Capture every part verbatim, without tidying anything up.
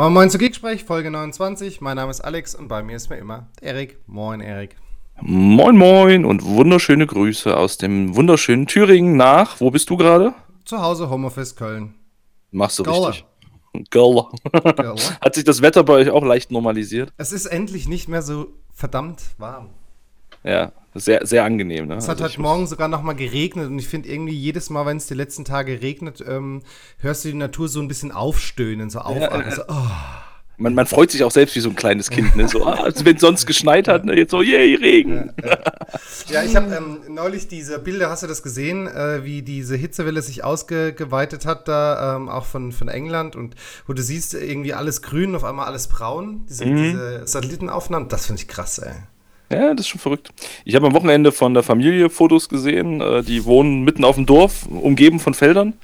Moin Moin zu Geek Sprech, Folge neunundzwanzig. Mein Name ist Alex und bei mir ist mir immer Erik. Moin Erik. Moin Moin und wunderschöne Grüße aus dem wunderschönen Thüringen nach. Wo bist du gerade? Zu Hause, Homeoffice, Köln. Machst du Gauer. Richtig. Girl. Girl. Hat sich das Wetter bei euch auch leicht normalisiert? Es ist endlich nicht mehr so verdammt warm. Ja, sehr, sehr angenehm. Ne? Es hat also heute Morgen sogar nochmal geregnet und ich finde irgendwie jedes Mal, wenn es die letzten Tage regnet, ähm, hörst du die Natur so ein bisschen aufstöhnen, so aufatmen. Ja, so, oh. man, man freut sich auch selbst wie so ein kleines Kind, ne? So, als wenn es sonst geschneit hat, ne? Jetzt so, yay, yeah, Regen. Ja, ja. ja ich habe ähm, neulich diese Bilder, hast du das gesehen, äh, wie diese Hitzewelle sich ausgeweitet hat, da ähm, auch von, von England, und wo du siehst, irgendwie alles grün, auf einmal alles braun, diese, mhm. diese Satellitenaufnahmen, das finde ich krass, ey. Ja, das ist schon verrückt. Ich habe am Wochenende von der Familie Fotos gesehen, äh, die wohnen mitten auf dem Dorf, umgeben von Feldern,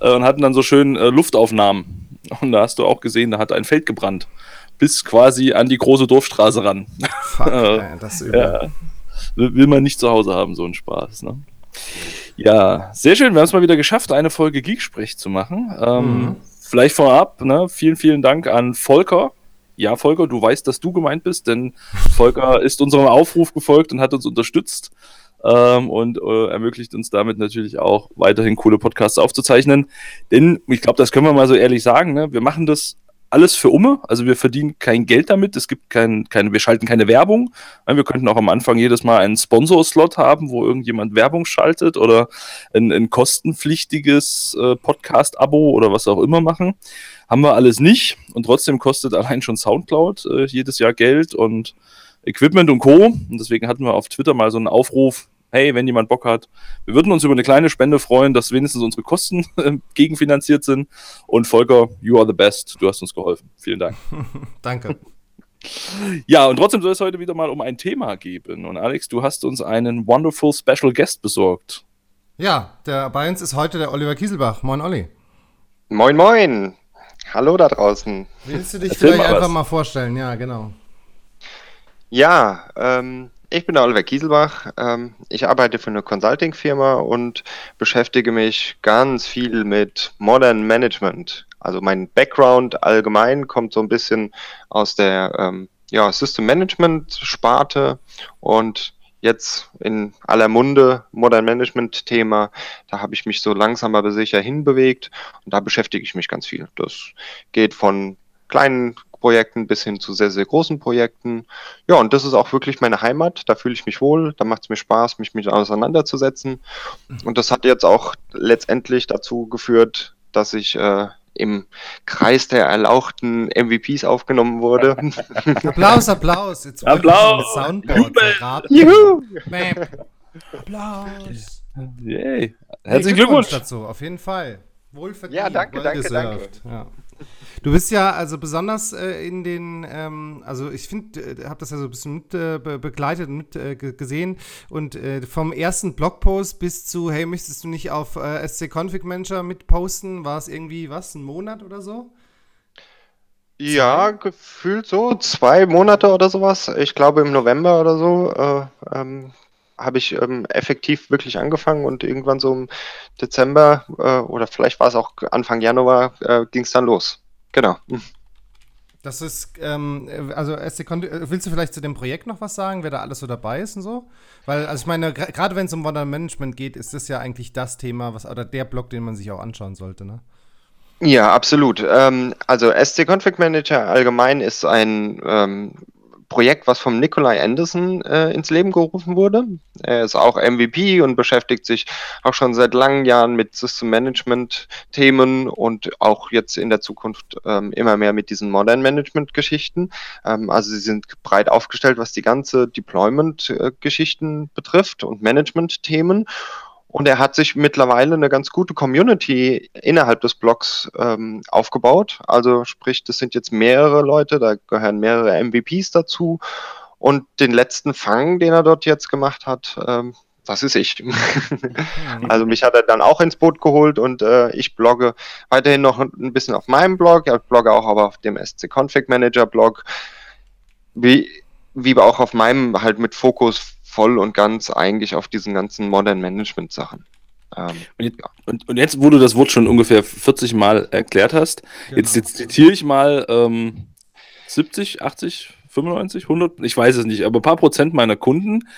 äh, und hatten dann so schön äh, Luftaufnahmen. Und da hast du auch gesehen, da hat ein Feld gebrannt, bis quasi an die große Dorfstraße ran. Fuck, äh, das ist übel. Ja, will man nicht zu Hause haben, so einen Spaß, ne? Ja, sehr schön, wir haben es mal wieder geschafft, eine Folge Geeksprech zu machen. Ähm, mhm. Vielleicht vorab, ne? vielen, vielen Dank an Volker. Ja, Volker, du weißt, dass du gemeint bist, denn Volker ist unserem Aufruf gefolgt und hat uns unterstützt ähm, und äh, ermöglicht uns damit natürlich auch weiterhin coole Podcasts aufzuzeichnen. Denn ich glaube, das können wir mal so ehrlich sagen, ne? Wir machen das alles für Umme, also wir verdienen kein Geld damit, es gibt kein, keine, wir schalten keine Werbung. Wir könnten auch am Anfang jedes Mal einen Sponsor-Slot haben, wo irgendjemand Werbung schaltet oder ein, ein kostenpflichtiges äh, Podcast-Abo oder was auch immer machen. Haben wir alles nicht, und trotzdem kostet allein schon Soundcloud äh, jedes Jahr Geld und Equipment und Co. Und deswegen hatten wir auf Twitter mal so einen Aufruf: Hey, wenn jemand Bock hat, wir würden uns über eine kleine Spende freuen, dass wenigstens unsere Kosten äh, gegenfinanziert sind. Und Volker, you are the best. Du hast uns geholfen. Vielen Dank. Danke. Ja, und trotzdem soll es heute wieder mal um ein Thema gehen. Und Alex, du hast uns einen wonderful special guest besorgt. Ja, der, bei uns ist heute der Oliver Kieselbach. Moin, Olli. Moin, moin. Hallo da draußen. Willst du dich Erzähl vielleicht mal einfach was. mal vorstellen? Ja, genau. Ja, ähm... ich bin der Oliver Kieselbach, ähm, ich arbeite für eine Consulting-Firma und beschäftige mich ganz viel mit Modern Management. Also mein Background allgemein kommt so ein bisschen aus der ähm, ja, System-Management-Sparte, und jetzt in aller Munde Modern Management-Thema, da habe ich mich so langsam aber sicher hinbewegt, und da beschäftige ich mich ganz viel. Das geht von kleinen Projekten bis hin zu sehr, sehr großen Projekten. Ja, und das ist auch wirklich meine Heimat. Da fühle ich mich wohl, da macht es mir Spaß, mich mit auseinanderzusetzen. Und das hat jetzt auch letztendlich dazu geführt, dass ich äh, im Kreis der erlauchten M V Ps aufgenommen wurde. Applaus, Applaus. Jetzt Applaus. Soundboard. Juhu. Applaus. Yay. Herzlichen Glückwunsch dazu, auf jeden Fall. Wohlverdient. Ja, danke, danke, danke. Ja. Du bist ja also besonders äh, in den, ähm, also ich finde, äh, habe das ja so ein bisschen mit äh, begleitet und mit äh, g- gesehen und äh, vom ersten Blogpost bis zu, hey, möchtest du nicht auf äh, S C Config Manager mitposten, war es irgendwie, was, ein Monat oder so? Ja, gefühlt so, zwei Monate oder sowas, ich glaube im November oder so, äh, ähm. habe ich ähm, effektiv wirklich angefangen, und irgendwann so im Dezember äh, oder vielleicht war es auch Anfang Januar, äh, ging es dann los. Genau. Das ist, ähm, also willst du vielleicht zu dem Projekt noch was sagen, wer da alles so dabei ist und so? Weil, also ich meine, gerade gra- wenn es um Modern Management geht, ist das ja eigentlich das Thema, was oder der Blog, den man sich auch anschauen sollte, ne? Ja, absolut. Ähm, also S C Config Manager allgemein ist ein ähm, Projekt, was vom Nikolai Anderson äh, ins Leben gerufen wurde. Er ist auch M V P und beschäftigt sich auch schon seit langen Jahren mit System-Management-Themen und auch jetzt in der Zukunft ähm, immer mehr mit diesen Modern-Management-Geschichten. Ähm, also sie sind breit aufgestellt, was die ganze Deployment-Geschichten betrifft und Management-Themen. Und er hat sich mittlerweile eine ganz gute Community innerhalb des Blogs ähm, aufgebaut. Also sprich, das sind jetzt mehrere Leute, da gehören mehrere M V Ps dazu. Und den letzten Fang, den er dort jetzt gemacht hat, ähm, das ist ich. Also mich hat er dann auch ins Boot geholt, und äh, ich blogge weiterhin noch ein bisschen auf meinem Blog. Ich blogge auch aber auf dem S C Config Manager Blog. Wie, wie auch auf meinem halt mit Fokus voll und ganz eigentlich auf diesen ganzen Modern Management Sachen. Ähm, und, ja. und, und jetzt, wo du das Wort schon ungefähr vierzig Mal erklärt hast, genau. jetzt, jetzt zitiere ich mal ähm, siebzig, achtzig, fünfundneunzig, hundert, ich weiß es nicht, aber ein paar Prozent meiner Kunden.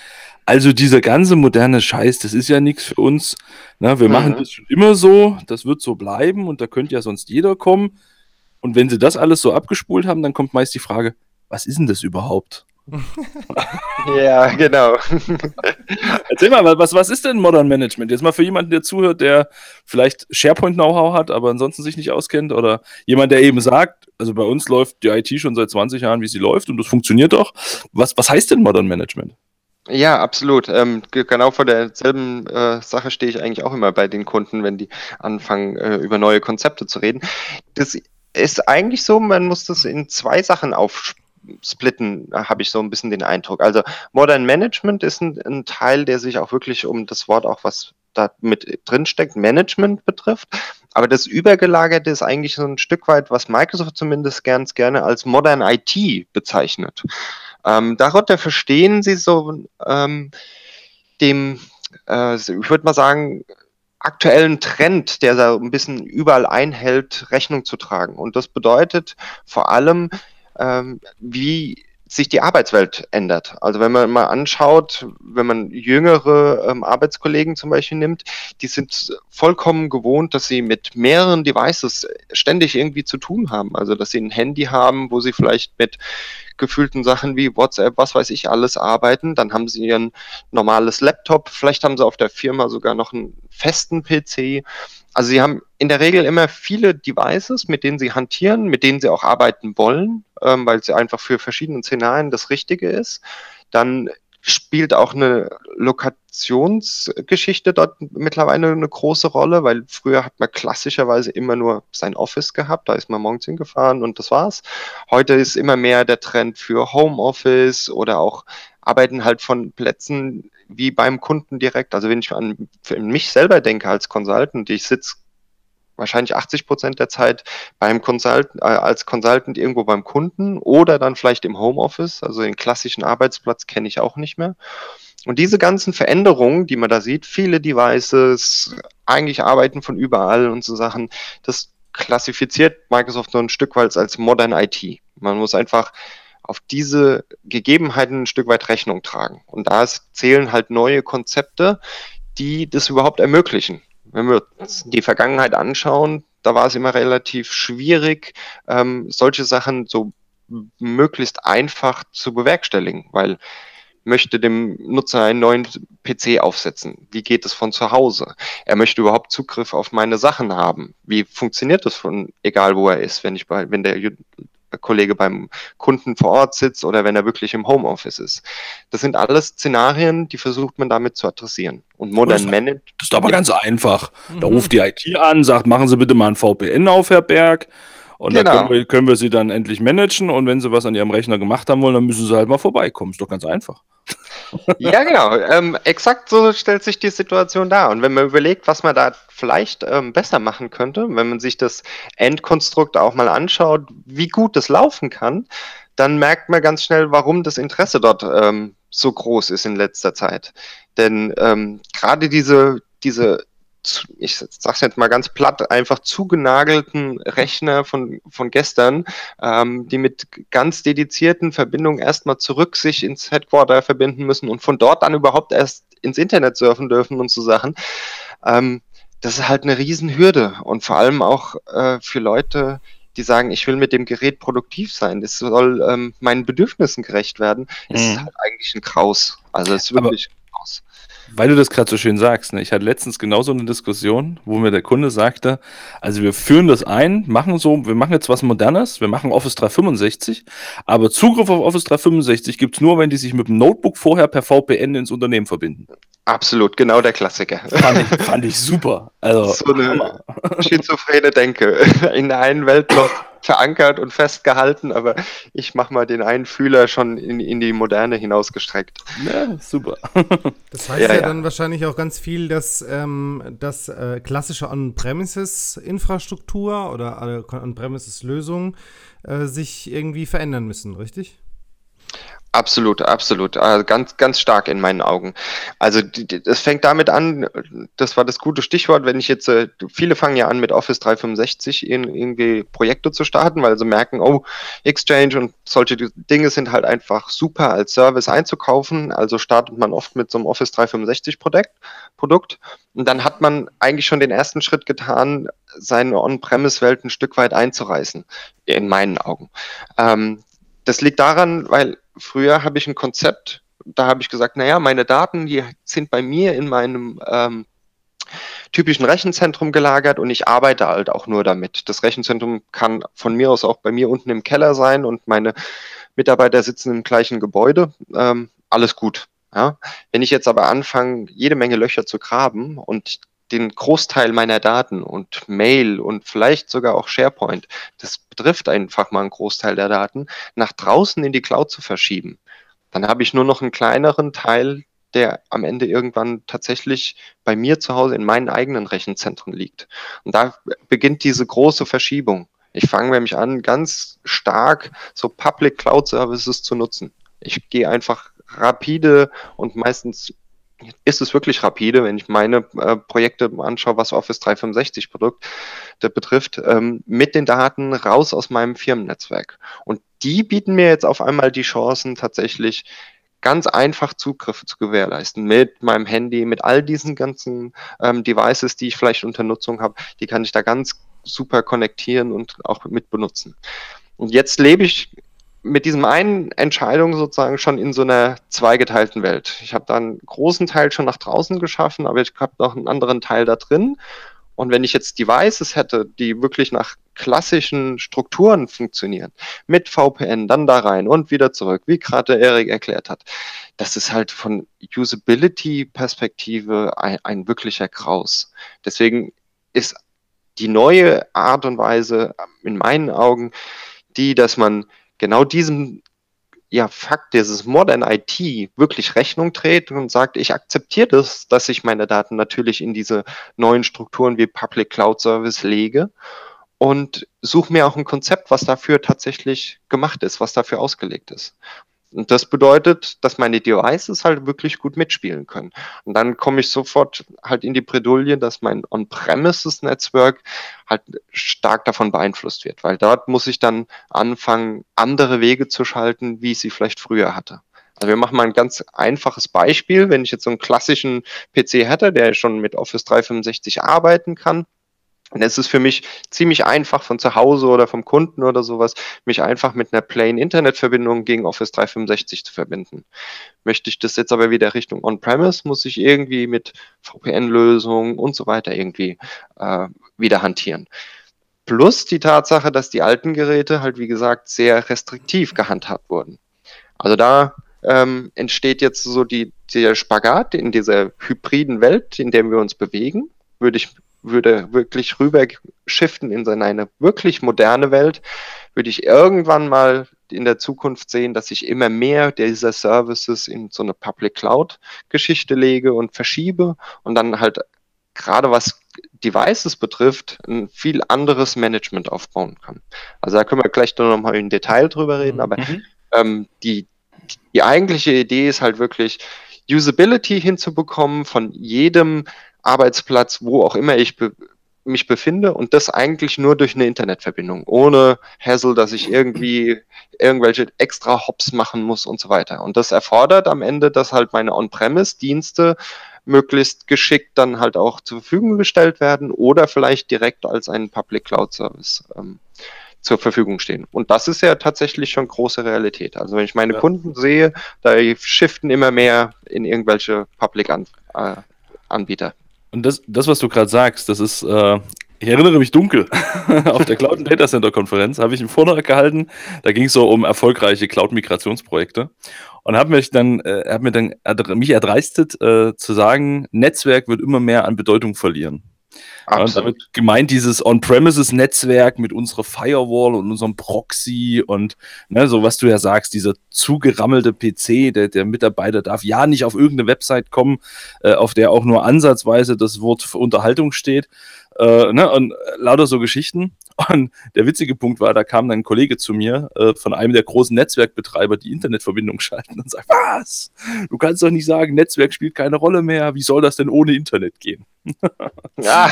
Also dieser ganze moderne Scheiß, das ist ja nichts für uns. Na, wir mhm. machen das schon immer so, das wird so bleiben und da könnte ja sonst jeder kommen. Und wenn sie das alles so abgespult haben, dann kommt meist die Frage, was ist denn das überhaupt? Ja, genau. Erzähl mal, was, was ist denn Modern Management? Jetzt mal für jemanden, der zuhört, der vielleicht SharePoint-Know-how hat, aber ansonsten sich nicht auskennt, oder jemand, der eben sagt, also bei uns läuft die I T schon seit zwanzig Jahren, wie sie läuft und das funktioniert doch. Was, was heißt denn Modern Management? Ja, absolut. Ähm, genau vor derselben äh, Sache stehe ich eigentlich auch immer bei den Kunden, wenn die anfangen, äh, über neue Konzepte zu reden. Das ist eigentlich so, man muss das in zwei Sachen aufsplitten, habe ich so ein bisschen den Eindruck. Also Modern Management ist ein, ein Teil, der sich auch wirklich um das Wort, auch was da mit drinsteckt, Management betrifft. Aber das Übergelagerte ist eigentlich so ein Stück weit, was Microsoft zumindest ganz gerne als Modern I T bezeichnet. Ähm, darunter verstehen sie so ähm, dem, äh, ich würde mal sagen, aktuellen Trend, der so ein bisschen überall einhält, Rechnung zu tragen. Und das bedeutet vor allem, ähm, wie sich die Arbeitswelt ändert. Also wenn man mal anschaut, wenn man jüngere ähm, Arbeitskollegen zum Beispiel nimmt, die sind vollkommen gewohnt, dass sie mit mehreren Devices ständig irgendwie zu tun haben. Also dass sie ein Handy haben, wo sie vielleicht mit gefühlten Sachen wie WhatsApp, was weiß ich, alles arbeiten. Dann haben sie ihren normales Laptop. Vielleicht haben sie auf der Firma sogar noch einen festen P C. Also sie haben in der Regel immer viele Devices, mit denen sie hantieren, mit denen sie auch arbeiten wollen, ähm, weil sie einfach für verschiedene Szenarien das Richtige ist. Dann spielt auch eine Lokationsgeschichte dort mittlerweile eine große Rolle, weil früher hat man klassischerweise immer nur sein Office gehabt, da ist man morgens hingefahren und das war's. Heute ist immer mehr der Trend für Homeoffice oder auch Arbeiten halt von Plätzen wie beim Kunden direkt. Also wenn ich an mich selber denke als Consultant, ich sitze wahrscheinlich achtzig Prozent der Zeit beim Consultant, als Consultant irgendwo beim Kunden oder dann vielleicht im Homeoffice, also den klassischen Arbeitsplatz kenne ich auch nicht mehr. Und diese ganzen Veränderungen, die man da sieht, viele Devices, eigentlich arbeiten von überall und so Sachen, das klassifiziert Microsoft nur ein Stück weit als Modern I T. Man muss einfach auf diese Gegebenheiten ein Stück weit Rechnung tragen. Und da zählen halt neue Konzepte, die das überhaupt ermöglichen. Wenn wir uns die Vergangenheit anschauen, da war es immer relativ schwierig, ähm, solche Sachen so möglichst einfach zu bewerkstelligen, weil möchte dem Nutzer einen neuen P C aufsetzen. Wie geht es von zu Hause? Er möchte überhaupt Zugriff auf meine Sachen haben. Wie funktioniert das von, egal wo er ist, wenn ich bei, wenn der Kollege beim Kunden vor Ort sitzt oder wenn er wirklich im Homeoffice ist. Das sind alles Szenarien, die versucht man damit zu adressieren. Und Modern Management. Das ist aber ganz einfach. Mhm. Da ruft die I T an, sagt, machen Sie bitte mal ein V P N auf, Herr Berg. Und genau. dann können wir, können wir Sie dann endlich managen. Und wenn Sie was an Ihrem Rechner gemacht haben wollen, dann müssen Sie halt mal vorbeikommen. Ist doch ganz einfach. Ja, genau. Ähm, exakt so stellt sich die Situation dar. Und wenn man überlegt, was man da vielleicht ähm, besser machen könnte, wenn man sich das Endkonstrukt auch mal anschaut, wie gut das laufen kann, dann merkt man ganz schnell, warum das Interesse dort ähm, so groß ist in letzter Zeit. Denn ähm, gerade diese, diese, ich sag's jetzt mal ganz platt, einfach zugenagelten Rechner von, von gestern, ähm, die mit ganz dedizierten Verbindungen erstmal zurück sich ins Headquarter verbinden müssen und von dort an überhaupt erst ins Internet surfen dürfen und so Sachen. Ähm, das ist halt eine Riesenhürde und vor allem auch äh, für Leute, die sagen, ich will mit dem Gerät produktiv sein, es soll ähm, meinen Bedürfnissen gerecht werden, mhm. ist halt eigentlich ein Graus. Also es ist wirklich ein Graus. Weil du das gerade so schön sagst, ne? Ich hatte letztens genauso eine Diskussion, wo mir der Kunde sagte, also wir führen das ein, machen so, wir machen jetzt was Modernes, wir machen Office dreihundertfünfundsechzig, aber Zugriff auf Office dreihundertfünfundsechzig gibt es nur, wenn die sich mit dem Notebook vorher per V P N ins Unternehmen verbinden. Absolut, genau der Klassiker. Fand ich, fand ich super. Also, so eine Hammer. Schizophrene Denke. In der einen Welt noch verankert und festgehalten, aber ich mache mal den einen Fühler schon in, in die Moderne hinausgestreckt. Ja, super. Das heißt ja, ja, ja dann wahrscheinlich auch ganz viel, dass, ähm, dass äh, klassische On-Premises-Infrastruktur oder äh, On-Premises-Lösungen äh, sich irgendwie verändern müssen, richtig? Absolut, absolut. Also ganz, ganz stark in meinen Augen. Also es fängt damit an, das war das gute Stichwort, wenn ich jetzt, viele fangen ja an mit Office dreihundertfünfundsechzig in, irgendwie Projekte zu starten, weil sie merken, oh, Exchange und solche Dinge sind halt einfach super als Service einzukaufen. Also startet man oft mit so einem Office dreihundertfünfundsechzig Produkt, Produkt und dann hat man eigentlich schon den ersten Schritt getan, seine On-Premise-Welt ein Stück weit einzureißen, in meinen Augen. Ähm, das liegt daran, weil früher habe ich ein Konzept, da habe ich gesagt, naja, meine Daten, die sind bei mir in meinem ähm, typischen Rechenzentrum gelagert und ich arbeite halt auch nur damit. Das Rechenzentrum kann von mir aus auch bei mir unten im Keller sein und meine Mitarbeiter sitzen im gleichen Gebäude, ähm, alles gut. Ja? Wenn ich jetzt aber anfange, jede Menge Löcher zu graben und den Großteil meiner Daten und Mail und vielleicht sogar auch SharePoint, das betrifft einfach mal einen Großteil der Daten, nach draußen in die Cloud zu verschieben. Dann habe ich nur noch einen kleineren Teil, der am Ende irgendwann tatsächlich bei mir zu Hause in meinen eigenen Rechenzentren liegt. Und da beginnt diese große Verschiebung. Ich fange nämlich an, ganz stark so Public Cloud Services zu nutzen. Ich gehe einfach rapide und meistens ist es wirklich rapide, wenn ich meine äh, Projekte anschaue, was Office dreihundertfünfundsechzig Produkte betrifft, ähm, mit den Daten raus aus meinem Firmennetzwerk. Und die bieten mir jetzt auf einmal die Chancen, tatsächlich ganz einfach Zugriffe zu gewährleisten. Mit meinem Handy, mit all diesen ganzen ähm, Devices, die ich vielleicht unter Nutzung habe, die kann ich da ganz super konnektieren und auch mit benutzen. Und jetzt lebe ich mit diesem einen Entscheidung sozusagen schon in so einer zweigeteilten Welt. Ich habe da einen großen Teil schon nach draußen geschaffen, aber ich habe noch einen anderen Teil da drin. Und wenn ich jetzt Devices hätte, die wirklich nach klassischen Strukturen funktionieren, mit V P N dann da rein und wieder zurück, wie gerade Erik erklärt hat, das ist halt von Usability-Perspektive ein, ein wirklicher Graus. Deswegen ist die neue Art und Weise in meinen Augen die, dass man genau diesem ja, Fakt, dieses Modern I T wirklich Rechnung trägt und sagt, ich akzeptiere das, dass ich meine Daten natürlich in diese neuen Strukturen wie Public Cloud Service lege und suche mir auch ein Konzept, was dafür tatsächlich gemacht ist, was dafür ausgelegt ist. Und das bedeutet, dass meine Devices halt wirklich gut mitspielen können. Und dann komme ich sofort halt in die Bredouille, dass mein On-Premises-Netzwerk halt stark davon beeinflusst wird, weil dort muss ich dann anfangen, andere Wege zu schalten, wie ich sie vielleicht früher hatte. Also wir machen mal ein ganz einfaches Beispiel. Wenn ich jetzt so einen klassischen P C hätte, der schon mit Office dreihundertfünfundsechzig arbeiten kann, und es ist für mich ziemlich einfach von zu Hause oder vom Kunden oder sowas, mich einfach mit einer plain Internetverbindung gegen Office dreihundertfünfundsechzig zu verbinden. Möchte ich das jetzt aber wieder Richtung On-Premise, muss ich irgendwie mit V P N-Lösungen und so weiter irgendwie äh, wieder hantieren. Plus die Tatsache, dass die alten Geräte halt, wie gesagt, sehr restriktiv gehandhabt wurden. Also da ähm, entsteht jetzt so die, der Spagat in dieser hybriden Welt, in der wir uns bewegen, würde ich würde wirklich rüber shiften in eine wirklich moderne Welt, würde ich irgendwann mal in der Zukunft sehen, dass ich immer mehr dieser Services in so eine Public Cloud-Geschichte lege und verschiebe und dann halt gerade was Devices betrifft, ein viel anderes Management aufbauen kann. Also da können wir gleich noch mal im Detail drüber reden, aber mhm. ähm, die, die eigentliche Idee ist halt wirklich, Usability hinzubekommen von jedem Arbeitsplatz, wo auch immer ich be- mich befinde und das eigentlich nur durch eine Internetverbindung, ohne Hassle, dass ich irgendwie irgendwelche extra Hops machen muss und so weiter. Und das erfordert am Ende, dass halt meine On-Premise-Dienste möglichst geschickt dann halt auch zur Verfügung gestellt werden oder vielleicht direkt als einen Public Cloud Service ähm, zur Verfügung stehen. Und das ist ja tatsächlich schon große Realität. Also wenn ich meine ja. Kunden sehe, da shiften immer mehr in irgendwelche Public An- äh, Anbieter. Und das, das, was du gerade sagst, das ist, äh, ich erinnere mich dunkel, auf der Cloud Data Center Konferenz habe ich einen Vortrag gehalten, da ging es so um erfolgreiche Cloud-Migrationsprojekte und habe mich dann, äh, hab mir dann erdre- mich erdreistet äh, zu sagen, Netzwerk wird immer mehr an Bedeutung verlieren. Ja, und damit gemeint dieses On-Premises-Netzwerk mit unserer Firewall und unserem Proxy und ne, so was du ja sagst, dieser zugerammelte P C, der, der Mitarbeiter darf ja nicht auf irgendeine Website kommen, äh, auf der auch nur ansatzweise das Wort Unterhaltung steht äh, ne, und lauter so Geschichten. Und der witzige Punkt war, da kam dann ein Kollege zu mir äh, von einem der großen Netzwerkbetreiber, die Internetverbindung schalten und sagt, was? Du kannst doch nicht sagen, Netzwerk spielt keine Rolle mehr. Wie soll das denn ohne Internet gehen? Ja.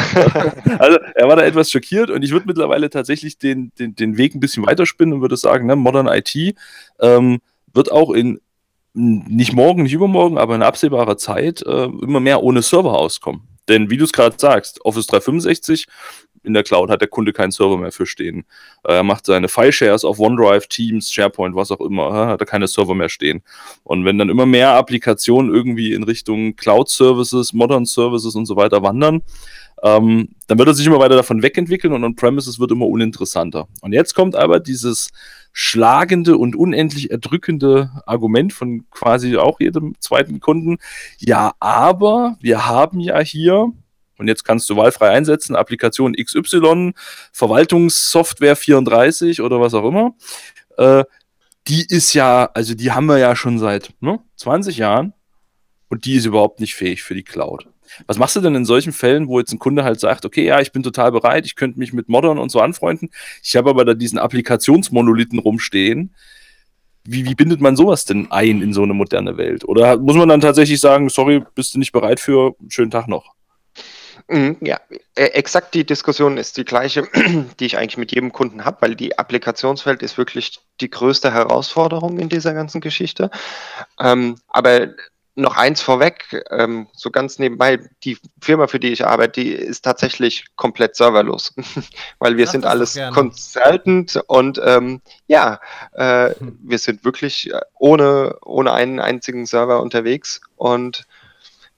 Also er war da etwas schockiert und ich würde mittlerweile tatsächlich den, den, den Weg ein bisschen weiterspinnen und würde sagen, ne, Modern I T ähm, wird auch in nicht morgen, nicht übermorgen, aber in absehbarer Zeit äh, immer mehr ohne Server auskommen. Denn wie du es gerade sagst, Office dreihundertfünfundsechzig, in der Cloud hat der Kunde keinen Server mehr für stehen. Er macht seine File-Shares auf OneDrive, Teams, SharePoint, was auch immer, hat er keine Server mehr stehen. Und wenn dann immer mehr Applikationen irgendwie in Richtung Cloud-Services, Modern-Services und so weiter wandern, ähm, dann wird er sich immer weiter davon wegentwickeln und On-Premises wird immer uninteressanter. Und jetzt kommt aber dieses schlagende und unendlich erdrückende Argument von quasi auch jedem zweiten Kunden. Ja, aber wir haben ja hier, und jetzt kannst du wahlfrei einsetzen, Applikation X Y, Verwaltungssoftware vierunddreißig oder was auch immer, äh, die ist ja, also die haben wir ja schon seit ne, zwanzig Jahren und die ist überhaupt nicht fähig für die Cloud. Was machst du denn in solchen Fällen, wo jetzt ein Kunde halt sagt, okay, ja, ich bin total bereit, ich könnte mich mit Modern und so anfreunden, ich habe aber da diesen Applikationsmonolithen rumstehen. Wie, wie bindet man sowas denn ein in so eine moderne Welt? Oder muss man dann tatsächlich sagen, sorry, bist du nicht bereit für, schönen Tag noch? Ja, exakt die Diskussion ist die gleiche, die ich eigentlich mit jedem Kunden habe, weil die Applikationswelt ist wirklich die größte Herausforderung in dieser ganzen Geschichte. Ähm, aber noch eins vorweg, ähm, so ganz nebenbei, die Firma, für die ich arbeite, die ist tatsächlich komplett serverlos, weil wir Ach, sind alles Consultant und ähm, ja, äh, hm. wir sind wirklich ohne, ohne einen einzigen Server unterwegs und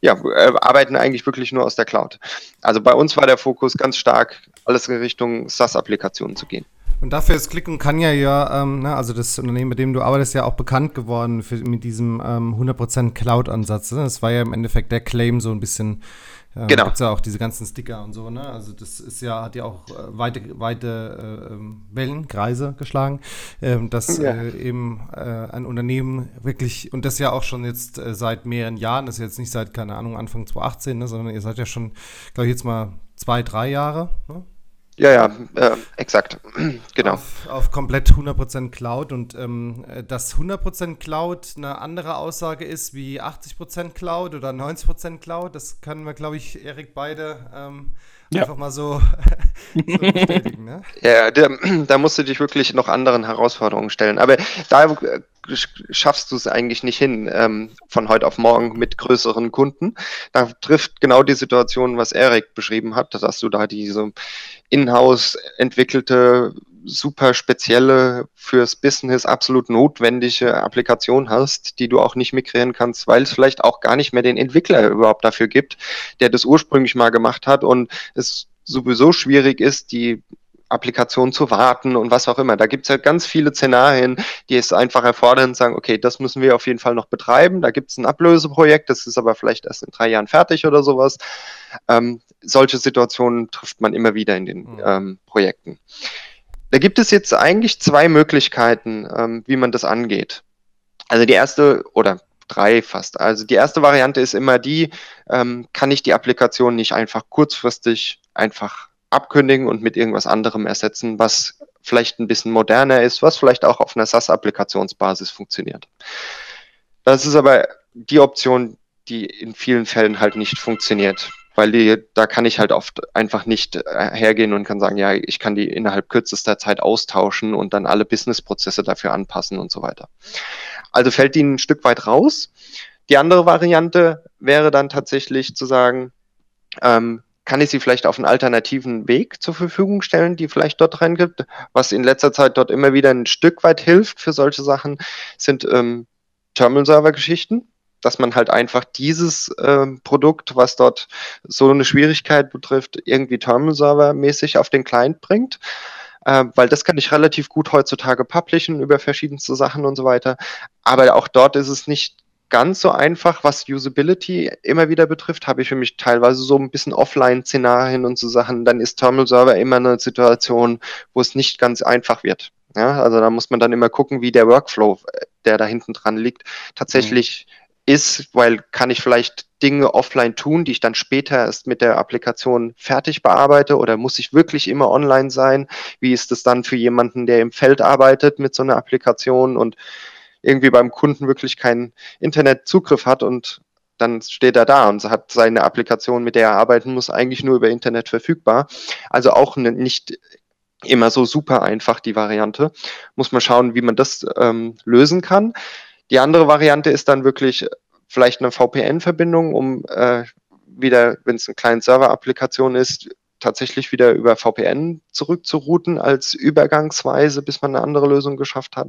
ja, äh, arbeiten eigentlich wirklich nur aus der Cloud. Also bei uns war der Fokus ganz stark, alles in Richtung SaaS-Applikationen zu gehen. Und dafür ist Klick und Kanja ja, ähm, ne, also das Unternehmen, mit dem du arbeitest, ja auch bekannt geworden für, mit diesem ähm, hundert Prozent Cloud-Ansatz. Ne? Das war ja im Endeffekt der Claim so ein bisschen. Ähm, genau. Gibt's ja auch diese ganzen Sticker und so, ne? Also das ist ja, hat ja auch äh, weite, weite äh, Wellenkreise geschlagen, ähm, dass ja. äh, eben äh, ein Unternehmen wirklich, und das ja auch schon jetzt äh, seit mehreren Jahren, das ist jetzt nicht seit, keine Ahnung, Anfang zwanzig achtzehn, ne, sondern ihr seid ja schon, glaube ich, jetzt mal zwei, drei Jahre, ne? Ja, ja, äh, exakt, genau. Auf, auf komplett hundert Prozent Cloud und ähm, dass hundert Prozent Cloud eine andere Aussage ist wie achtzig Prozent Cloud oder neunzig Prozent Cloud, das können wir, glaube ich, Erik, beide ähm, ja. einfach mal so, so bestätigen, ne? Ja, da, da musst du dich wirklich noch anderen Herausforderungen stellen, aber da schaffst du es eigentlich nicht hin, ähm, von heute auf morgen mit größeren Kunden. Da trifft genau die Situation, was Erik beschrieben hat, dass du da diese in-house entwickelte, super spezielle, fürs Business absolut notwendige Applikation hast, die du auch nicht migrieren kannst, weil es vielleicht auch gar nicht mehr den Entwickler überhaupt dafür gibt, der das ursprünglich mal gemacht hat und es sowieso schwierig ist, die Applikation zu warten und was auch immer. Da gibt es halt ganz viele Szenarien, die es einfach erfordern und sagen, okay, das müssen wir auf jeden Fall noch betreiben. Da gibt es ein Ablöseprojekt, das ist aber vielleicht erst in drei Jahren fertig oder sowas. Ähm, solche Situationen trifft man immer wieder in den mhm. ähm, Projekten. Da gibt es jetzt eigentlich zwei Möglichkeiten, ähm, wie man das angeht. Also die erste, oder drei fast, also die erste Variante ist immer die, ähm, kann ich die Applikation nicht einfach kurzfristig einfach abkündigen und mit irgendwas anderem ersetzen, was vielleicht ein bisschen moderner ist, was vielleicht auch auf einer SaaS-Applikationsbasis funktioniert. Das ist aber die Option, die in vielen Fällen halt nicht funktioniert, weil die, da kann ich halt oft einfach nicht hergehen und kann sagen, ja, ich kann die innerhalb kürzester Zeit austauschen und dann alle Business-Prozesse dafür anpassen und so weiter. Also fällt die ein Stück weit raus. Die andere Variante wäre dann tatsächlich zu sagen, ähm, kann ich sie vielleicht auf einen alternativen Weg zur Verfügung stellen, die vielleicht dort reingibt. Was in letzter Zeit dort immer wieder ein Stück weit hilft für solche Sachen, sind ähm, Terminal-Server-Geschichten, dass man halt einfach dieses ähm, Produkt, was dort so eine Schwierigkeit betrifft, irgendwie Terminal-Server-mäßig auf den Client bringt, äh, weil das kann ich relativ gut heutzutage publishen über verschiedenste Sachen und so weiter. Aber auch dort ist es nicht ganz so einfach, was Usability immer wieder betrifft, habe ich für mich teilweise so ein bisschen Offline-Szenarien und so Sachen, dann ist Terminal Server immer eine Situation, wo es nicht ganz einfach wird. Ja, also da muss man dann immer gucken, wie der Workflow, der da hinten dran liegt, tatsächlich ist, weil kann ich vielleicht Dinge offline tun, die ich dann später erst mit der Applikation fertig bearbeite, oder muss ich wirklich immer online sein? Wie ist es dann für jemanden, der im Feld arbeitet mit so einer Applikation und irgendwie beim Kunden wirklich keinen Internetzugriff hat, und dann steht er da und hat seine Applikation, mit der er arbeiten muss, eigentlich nur über Internet verfügbar. Also auch nicht immer so super einfach die Variante. Muss man schauen, wie man das ähm, lösen kann. Die andere Variante ist dann wirklich vielleicht eine V P N-Verbindung, um äh, wieder, wenn es eine Client-Server-Applikation ist, tatsächlich wieder über V P N zurückzurouten als Übergangsweise, bis man eine andere Lösung geschafft hat.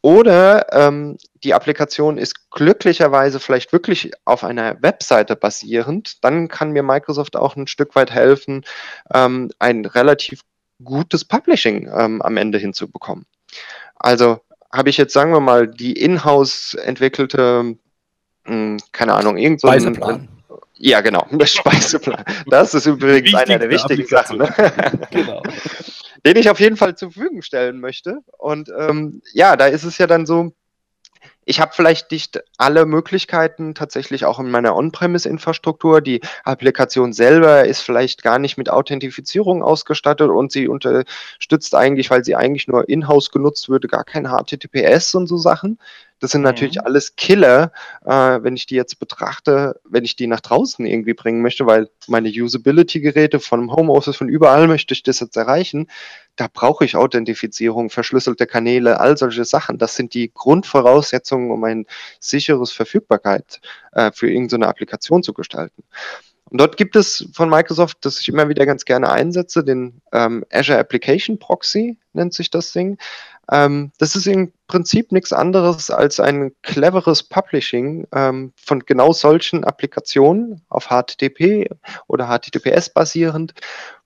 Oder ähm, die Applikation ist glücklicherweise vielleicht wirklich auf einer Webseite basierend. Dann kann mir Microsoft auch ein Stück weit helfen, ähm, ein relativ gutes Publishing ähm, am Ende hinzubekommen. Also habe ich jetzt, sagen wir mal, die in-house entwickelte, mh, keine Ahnung, irgend so ein... Ja, genau, der Speiseplan. Das ist übrigens einer der wichtigen Sachen, ne? Genau. Den ich auf jeden Fall zur Verfügung stellen möchte. Und ähm, ja, da ist es ja dann so, ich habe vielleicht nicht alle Möglichkeiten tatsächlich auch in meiner On-Premise-Infrastruktur. Die Applikation selber ist vielleicht gar nicht mit Authentifizierung ausgestattet und sie unterstützt eigentlich, weil sie eigentlich nur in-house genutzt würde, gar kein H T T P S und so Sachen. Das sind natürlich mhm. alles Killer, äh, wenn ich die jetzt betrachte, wenn ich die nach draußen irgendwie bringen möchte, weil meine Usability-Geräte von dem Homeoffice, von überall möchte ich das jetzt erreichen. Da brauche ich Authentifizierung, verschlüsselte Kanäle, all solche Sachen. Das sind die Grundvoraussetzungen, um ein sicheres Verfügbarkeit äh, für irgendeine Applikation zu gestalten. Und dort gibt es von Microsoft, das ich immer wieder ganz gerne einsetze, den ähm, Azure Application Proxy, nennt sich das Ding. Ähm, das ist im Prinzip nichts anderes als ein cleveres Publishing ähm, von genau solchen Applikationen auf H T T P oder H T T P S basierend,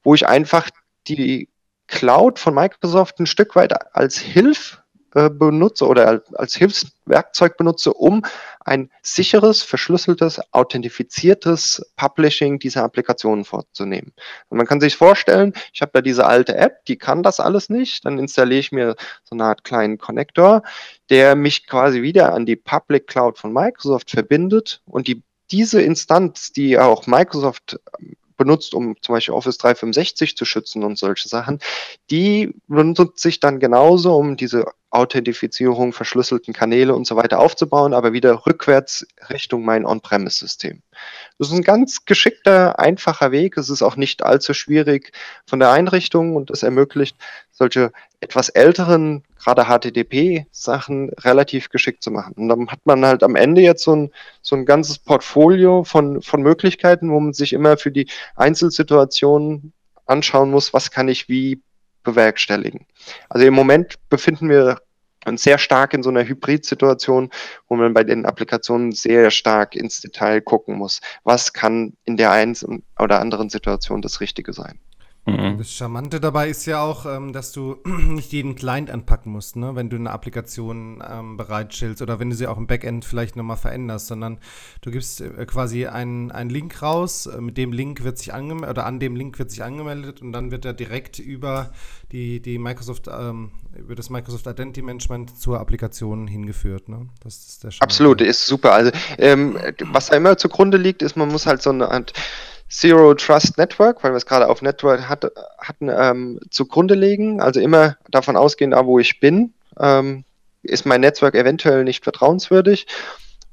wo ich einfach die Cloud von Microsoft ein Stück weit als Hilfe äh, benutze oder als Hilfswerkzeug benutze, um ein sicheres, verschlüsseltes, authentifiziertes Publishing dieser Applikationen vorzunehmen. Und man kann sich vorstellen, ich habe da diese alte App, die kann das alles nicht, dann installiere ich mir so eine Art kleinen Connector, der mich quasi wieder an die Public Cloud von Microsoft verbindet, und die, diese Instanz, die auch Microsoft benutzt, um zum Beispiel Office dreihundertfünfundsechzig zu schützen und solche Sachen, die benutzt sich dann genauso, um diese Authentifizierung, verschlüsselten Kanäle und so weiter aufzubauen, aber wieder rückwärts Richtung mein On-Premise-System. Das ist ein ganz geschickter, einfacher Weg. Es ist auch nicht allzu schwierig von der Einrichtung, und es ermöglicht, solche etwas älteren, gerade H T T P-Sachen relativ geschickt zu machen. Und dann hat man halt am Ende jetzt so ein, so ein ganzes Portfolio von, von Möglichkeiten, wo man sich immer für die Einzelsituationen anschauen muss, was kann ich wie bewerkstelligen. Also im Moment befinden wir uns sehr stark in so einer Hybrid-Situation, wo man bei den Applikationen sehr stark ins Detail gucken muss. Was kann in der einen oder anderen Situation das Richtige sein? Mhm. Das Charmante dabei ist ja auch, dass du nicht jeden Client anpacken musst, ne? Wenn du eine Applikation ähm, bereitstellst oder wenn du sie auch im Backend vielleicht nochmal veränderst, sondern du gibst quasi einen, einen Link raus, mit dem Link wird sich angemeldet oder an dem Link wird sich angemeldet, und dann wird er direkt über die, die Microsoft, ähm, über das Microsoft Identity Management zur Applikation hingeführt, ne? Das ist der Charmante. Absolut, ist super. Also ähm, was da immer zugrunde liegt, ist, man muss halt so eine Art Zero Trust Network, weil wir es gerade auf Network hat, hatten, ähm, zugrunde legen. Also immer davon ausgehend, ah, wo ich bin, ähm, ist mein Netzwerk eventuell nicht vertrauenswürdig.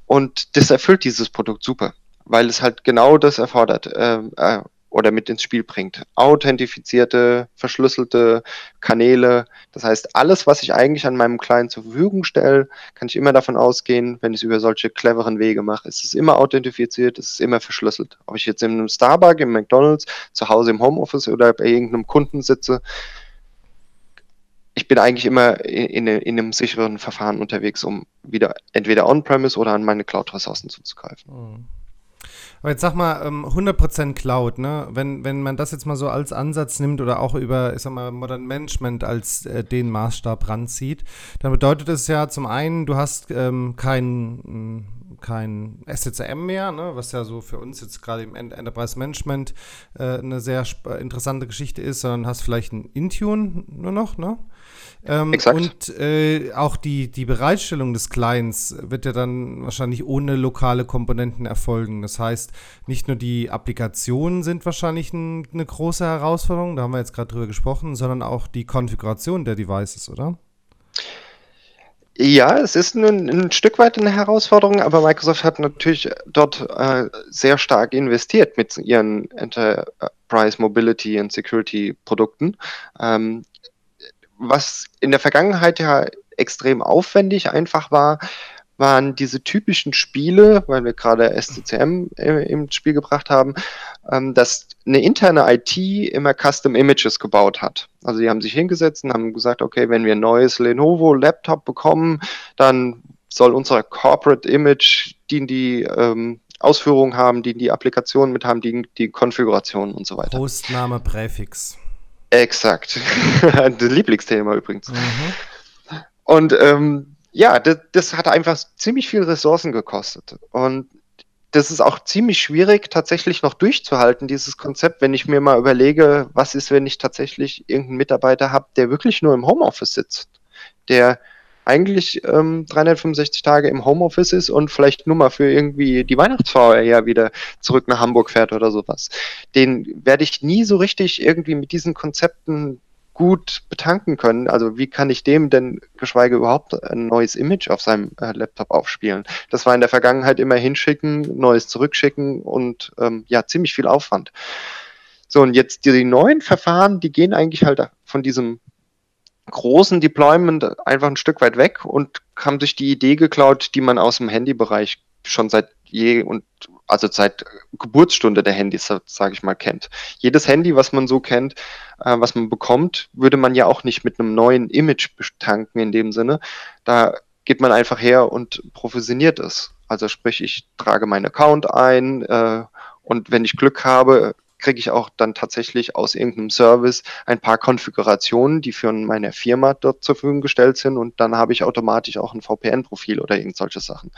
Und das erfüllt dieses Produkt super, weil es halt genau das erfordert äh, äh, oder mit ins Spiel bringt. Authentifizierte, verschlüsselte Kanäle. Das heißt, alles, was ich eigentlich an meinem Client zur Verfügung stelle, kann ich immer davon ausgehen, wenn ich es über solche cleveren Wege mache, ist es immer authentifiziert, ist es immer verschlüsselt. Ob ich jetzt in einem Starbucks, im McDonald's, zu Hause im Homeoffice oder bei irgendeinem Kunden sitze, ich bin eigentlich immer in, in, in einem sicheren Verfahren unterwegs, um wieder entweder on-premise oder an meine Cloud-Ressourcen zuzugreifen. Mhm. Aber jetzt sag mal, hundert Prozent Cloud, ne? Wenn, wenn man das jetzt mal so als Ansatz nimmt oder auch über, ich sag mal, Modern Management als äh, den Maßstab ranzieht, dann bedeutet es ja zum einen, du hast ähm, kein, kein S C C M mehr, ne? Was ja so für uns jetzt gerade im Enterprise Management äh, eine sehr sp- interessante Geschichte ist, sondern hast vielleicht ein Intune nur noch, ne? Ähm, Exakt. Und äh, auch die, die Bereitstellung des Clients wird ja dann wahrscheinlich ohne lokale Komponenten erfolgen. Das heißt, nicht nur die Applikationen sind wahrscheinlich ein, eine große Herausforderung, da haben wir jetzt gerade drüber gesprochen, sondern auch die Konfiguration der Devices, oder? Ja, es ist ein, ein Stück weit eine Herausforderung, aber Microsoft hat natürlich dort äh, sehr stark investiert mit ihren Enterprise Mobility and Security Produkten. Ähm, was in der Vergangenheit ja extrem aufwendig einfach war, waren diese typischen Spiele, weil wir gerade S C C M ins Spiel gebracht haben, ähm, dass eine interne I T immer Custom Images gebaut hat. Also die haben sich hingesetzt und haben gesagt, okay, wenn wir ein neues Lenovo-Laptop bekommen, dann soll unser Corporate Image die, die ähm, Ausführungen haben, die die Applikationen mit haben, die die Konfigurationen und so weiter. Hostname, Präfix. Exakt. Das Lieblingsthema übrigens. Mhm. Und ähm, ja, das, das hat einfach ziemlich viele Ressourcen gekostet. Und das ist auch ziemlich schwierig, tatsächlich noch durchzuhalten, dieses Konzept, wenn ich mir mal überlege, was ist, wenn ich tatsächlich irgendeinen Mitarbeiter habe, der wirklich nur im Homeoffice sitzt, der eigentlich ähm, dreihundertfünfundsechzig Tage im Homeoffice ist und vielleicht nur mal für irgendwie die Weihnachtsfeier ja wieder zurück nach Hamburg fährt oder sowas. Den werde ich nie so richtig irgendwie mit diesen Konzepten gut betanken können. Also wie kann ich dem denn, geschweige überhaupt, ein neues Image auf seinem äh, Laptop aufspielen? Das war in der Vergangenheit immer hinschicken, neues zurückschicken und ähm, ja, ziemlich viel Aufwand. So, und jetzt die, die neuen Verfahren, die gehen eigentlich halt von diesem großen Deployment einfach ein Stück weit weg und haben sich die Idee geklaut, die man aus dem Handybereich schon seit je und also seit Geburtsstunde der Handys, sage ich mal, kennt. Jedes Handy, was man so kennt, äh, was man bekommt, würde man ja auch nicht mit einem neuen Image betanken in dem Sinne. Da geht man einfach her und provisioniert es. Also sprich, ich trage meinen Account ein äh, und wenn ich Glück habe, kriege ich auch dann tatsächlich aus irgendeinem Service ein paar Konfigurationen, die für meine Firma dort zur Verfügung gestellt sind und dann habe ich automatisch auch ein V P N-Profil oder irgend solche Sachen.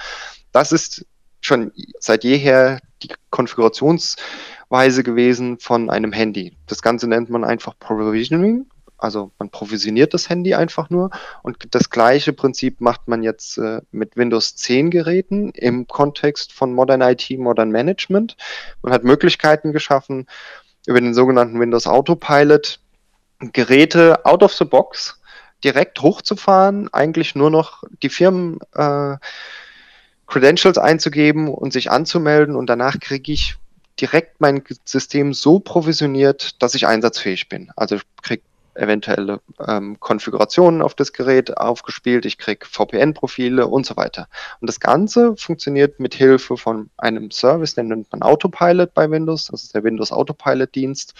Das ist schon seit jeher die Konfigurationsweise gewesen von einem Handy. Das Ganze nennt man einfach Provisioning, also man provisioniert das Handy einfach nur und das gleiche Prinzip macht man jetzt äh, mit Windows zehn Geräten im Kontext von Modern I T, Modern Management. Man hat Möglichkeiten geschaffen, über den sogenannten Windows Autopilot Geräte out of the box direkt hochzufahren, eigentlich nur noch die Firmen äh, Credentials einzugeben und sich anzumelden und danach kriege ich direkt mein System so provisioniert, dass ich einsatzfähig bin. Also ich kriege eventuelle ähm, Konfigurationen auf das Gerät aufgespielt, ich kriege V P N-Profile und so weiter. Und das Ganze funktioniert mit Hilfe von einem Service, den nennt man Autopilot bei Windows, das ist der Windows Autopilot-Dienst,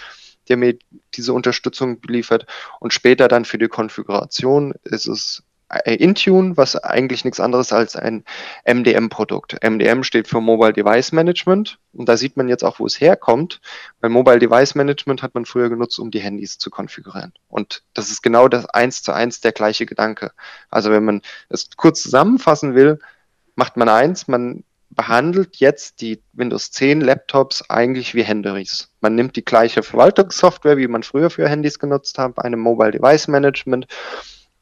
der mir diese Unterstützung liefert und später dann für die Konfiguration ist es Intune, was eigentlich nichts anderes als ein M D M-Produkt. M D M steht für Mobile Device Management und da sieht man jetzt auch, wo es herkommt, weil Mobile Device Management hat man früher genutzt, um die Handys zu konfigurieren. Und das ist genau das eins zu eins der gleiche Gedanke. Also wenn man es kurz zusammenfassen will, macht man eins, man behandelt jetzt die Windows zehn Laptops eigentlich wie Handys. Man nimmt die gleiche Verwaltungssoftware, wie man früher für Handys genutzt hat, einem Mobile Device Management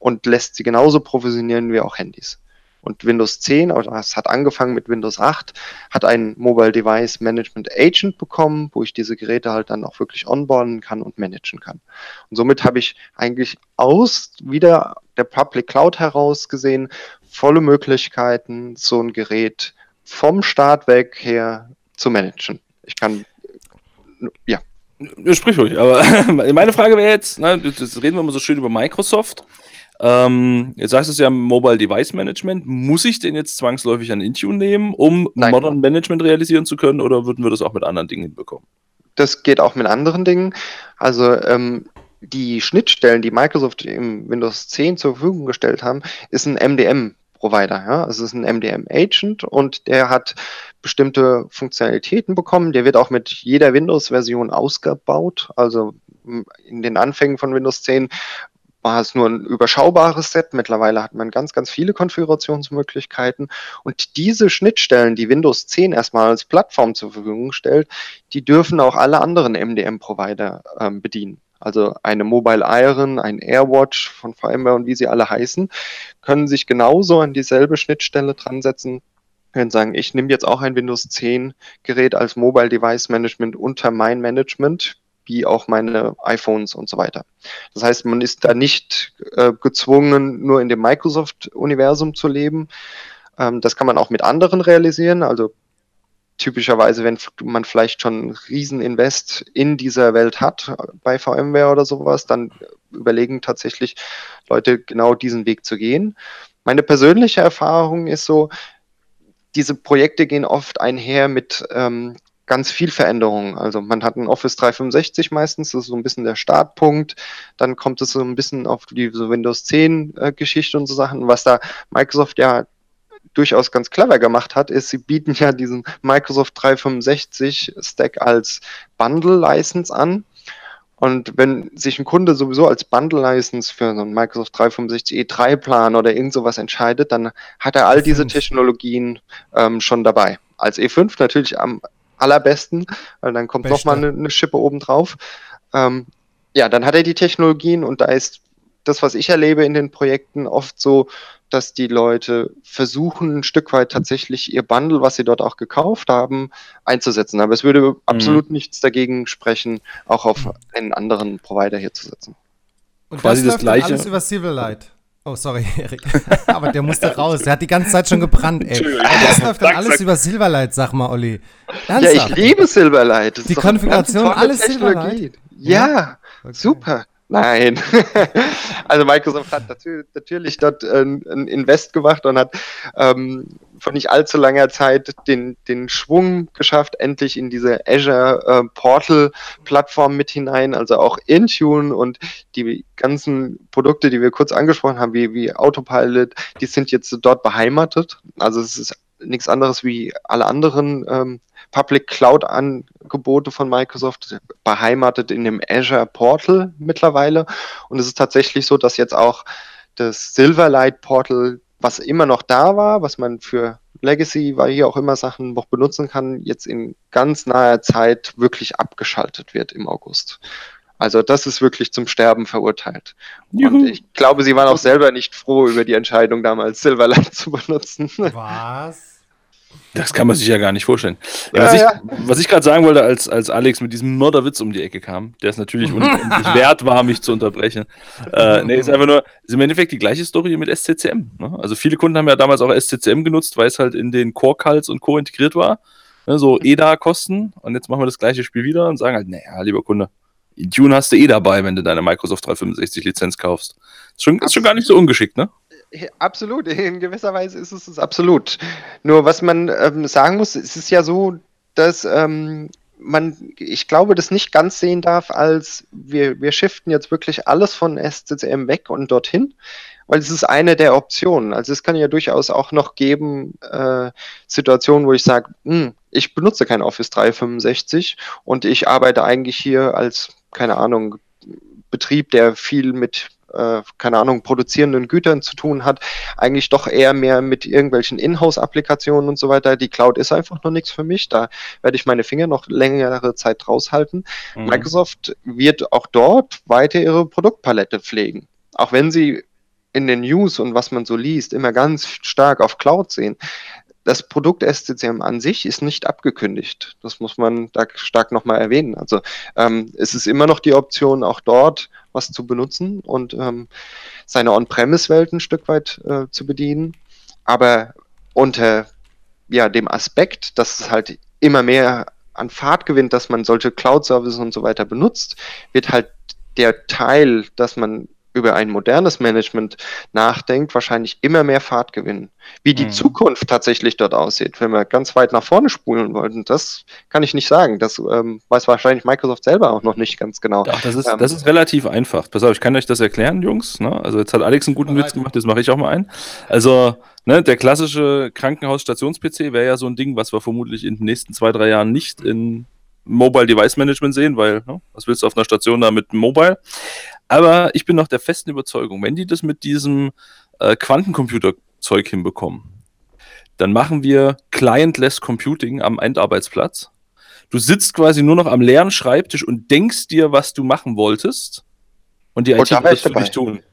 und lässt sie genauso provisionieren wie auch Handys. Und Windows zehn, also es hat angefangen mit Windows acht, hat einen Mobile Device Management Agent bekommen, wo ich diese Geräte halt dann auch wirklich onboarden kann und managen kann. Und somit habe ich eigentlich aus wieder der Public Cloud heraus gesehen, volle Möglichkeiten, so ein Gerät vom Start weg her zu managen. Ich kann, ja. Sprich ruhig, aber meine Frage wäre jetzt, ne, jetzt reden wir mal so schön über Microsoft. Ähm, jetzt heißt es ja Mobile Device Management. Muss ich den jetzt zwangsläufig an Intune nehmen, um Nein. Modern Management realisieren zu können, oder würden wir das auch mit anderen Dingen hinbekommen? Das geht auch mit anderen Dingen. Also ähm, die Schnittstellen, die Microsoft im Windows zehn zur Verfügung gestellt haben, ist ein M D M-Provider. Ja? Es ist ein M D M-Agent und der hat bestimmte Funktionalitäten bekommen. Der wird auch mit jeder Windows-Version ausgebaut. Also in den Anfängen von Windows zehn war es nur ein überschaubares Set. Mittlerweile hat man ganz, ganz viele Konfigurationsmöglichkeiten. Und diese Schnittstellen, die Windows zehn erstmal als Plattform zur Verfügung stellt, die dürfen auch alle anderen M D M-Provider ähm, bedienen. also eine Mobile Iron, ein AirWatch von VMware und wie sie alle heißen, können sich genauso an dieselbe Schnittstelle dran setzen, können sagen, ich nehme jetzt auch ein Windows zehn Gerät als Mobile Device Management unter mein Management, wie auch meine iPhones und so weiter. Das heißt, man ist da nicht äh, gezwungen, nur in dem Microsoft-Universum zu leben. Ähm, das kann man auch mit anderen realisieren, also typischerweise, wenn man vielleicht schon einen Rieseninvest in dieser Welt hat, bei VMware oder sowas, dann überlegen tatsächlich Leute, genau diesen Weg zu gehen. Meine persönliche Erfahrung ist so, diese Projekte gehen oft einher mit ähm, ganz viel Veränderungen. Also man hat ein Office dreihundertfünfundsechzig meistens, das ist so ein bisschen der Startpunkt. Dann kommt es so ein bisschen auf die so Windows zehn äh, Geschichte und so Sachen, was da Microsoft ja durchaus ganz clever gemacht hat, ist, sie bieten ja diesen Microsoft dreihundertfünfundsechzig Stack als Bundle-License an. Und wenn sich ein Kunde sowieso als Bundle-License für so einen Microsoft dreihundertfünfundsechzig E drei Plan oder irgend sowas entscheidet, dann hat er all diese Technologien ähm, schon dabei. Als E fünf natürlich am allerbesten, weil dann kommt nochmal eine, eine Schippe obendrauf. Ähm, ja, dann hat er die Technologien und da ist das, was ich erlebe in den Projekten, oft so, dass die Leute versuchen, ein Stück weit tatsächlich ihr Bundle, was sie dort auch gekauft haben, einzusetzen. Aber es würde absolut mhm. nichts dagegen sprechen, auch auf einen anderen Provider hier zu setzen. Und quasi das, das Gleiche. Alles über Silverlight. Oh, sorry, Erik. Aber der musste raus. Der hat die ganze Zeit schon gebrannt, ey. Das läuft dann alles über Silverlight, sag mal, Olli. Ernsthaft? Ja, ich liebe Silverlight. Das die Konfiguration, alles Silverlight. Ja, okay. Super. Nein, also Microsoft hat natürlich, natürlich dort äh, ein Invest gemacht und hat ähm, vor nicht allzu langer Zeit den, den Schwung geschafft, endlich in diese Azure äh, Portal Plattform mit hinein, also auch Intune und die ganzen Produkte, die wir kurz angesprochen haben, wie, wie Autopilot, die sind jetzt dort beheimatet, also es ist nichts anderes wie alle anderen ähm, Public Cloud-Angebote von Microsoft, beheimatet in dem Azure Portal mittlerweile. Und es ist tatsächlich so, dass jetzt auch das Silverlight Portal, was immer noch da war, was man für Legacy, weil hier auch immer Sachen noch benutzen kann, jetzt in ganz naher Zeit wirklich abgeschaltet wird im August. Also das ist wirklich zum Sterben verurteilt. Juhu. Und ich glaube, sie waren auch selber nicht froh über die Entscheidung, damals Silverlight zu benutzen. Was? Das kann man sich ja gar nicht vorstellen. Ja, was, ja. ich, was ich gerade sagen wollte, als, als Alex mit diesem Mörderwitz um die Ecke kam, der es natürlich unendlich wert war, mich zu unterbrechen. Äh, nee, ist einfach nur, ist im Endeffekt die gleiche Story mit S C C M. Ne? Also viele Kunden haben ja damals auch S C C M genutzt, weil es halt in den Core-Calls und Co. integriert war. Ne? So E D A-Kosten. Und jetzt machen wir das gleiche Spiel wieder und sagen halt, naja, lieber Kunde, Intune hast du eh dabei, wenn du deine Microsoft dreihundertfünfundsechzig-Lizenz kaufst. Ist schon, ist schon gar nicht so ungeschickt, ne? Absolut, in gewisser Weise ist es, es absolut. Nur was man ähm, sagen muss, es ist ja so, dass ähm, man, ich glaube, das nicht ganz sehen darf, als wir, wir shiften jetzt wirklich alles von S C C M weg und dorthin, weil es ist eine der Optionen. Also es kann ja durchaus auch noch geben, äh, Situationen, wo ich sage, ich benutze kein Office dreihundertfünfundsechzig und ich arbeite eigentlich hier als, keine Ahnung, Betrieb, der viel mit keine Ahnung, produzierenden Gütern zu tun hat, eigentlich doch eher mehr mit irgendwelchen Inhouse-Applikationen und so weiter. Die Cloud ist einfach noch nichts für mich, da werde ich meine Finger noch längere Zeit raushalten. Mhm. Microsoft wird auch dort weiter ihre Produktpalette pflegen, auch wenn sie in den News und was man so liest, immer ganz stark auf Cloud sehen. Das Produkt S C C M an sich ist nicht abgekündigt. Das muss man da stark nochmal erwähnen. Also ähm, es ist immer noch die Option, auch dort was zu benutzen und ähm, seine On-Premise-Welt ein Stück weit äh, zu bedienen. Aber unter ja, dem Aspekt, dass es halt immer mehr an Fahrt gewinnt, dass man solche Cloud-Services und so weiter benutzt, wird halt der Teil, dass man über ein modernes Management nachdenkt, wahrscheinlich immer mehr Fahrt gewinnen. Wie die mhm. Zukunft tatsächlich dort aussieht, wenn wir ganz weit nach vorne spulen wollten, das kann ich nicht sagen. Das ähm, weiß wahrscheinlich Microsoft selber auch noch nicht ganz genau. Doch, das, ist, ähm, das ist relativ einfach. Pass auf, ich kann euch das erklären, Jungs. Ne? Also jetzt hat Alex einen guten Witz gemacht, jetzt mache ich auch mal einen. Also ne, der klassische Krankenhaus-Stations-P C wäre ja so ein Ding, was wir vermutlich in den nächsten zwei, drei Jahren nicht in Mobile Device Management sehen, weil ne, was willst du auf einer Station da mit Mobile? Aber ich bin noch der festen Überzeugung, wenn die das mit diesem äh, Quantencomputer-Zeug hinbekommen, dann machen wir Clientless Computing am Endarbeitsplatz. Du sitzt quasi nur noch am leeren Schreibtisch und denkst dir, was du machen wolltest. Und die I T wirst du nicht tun.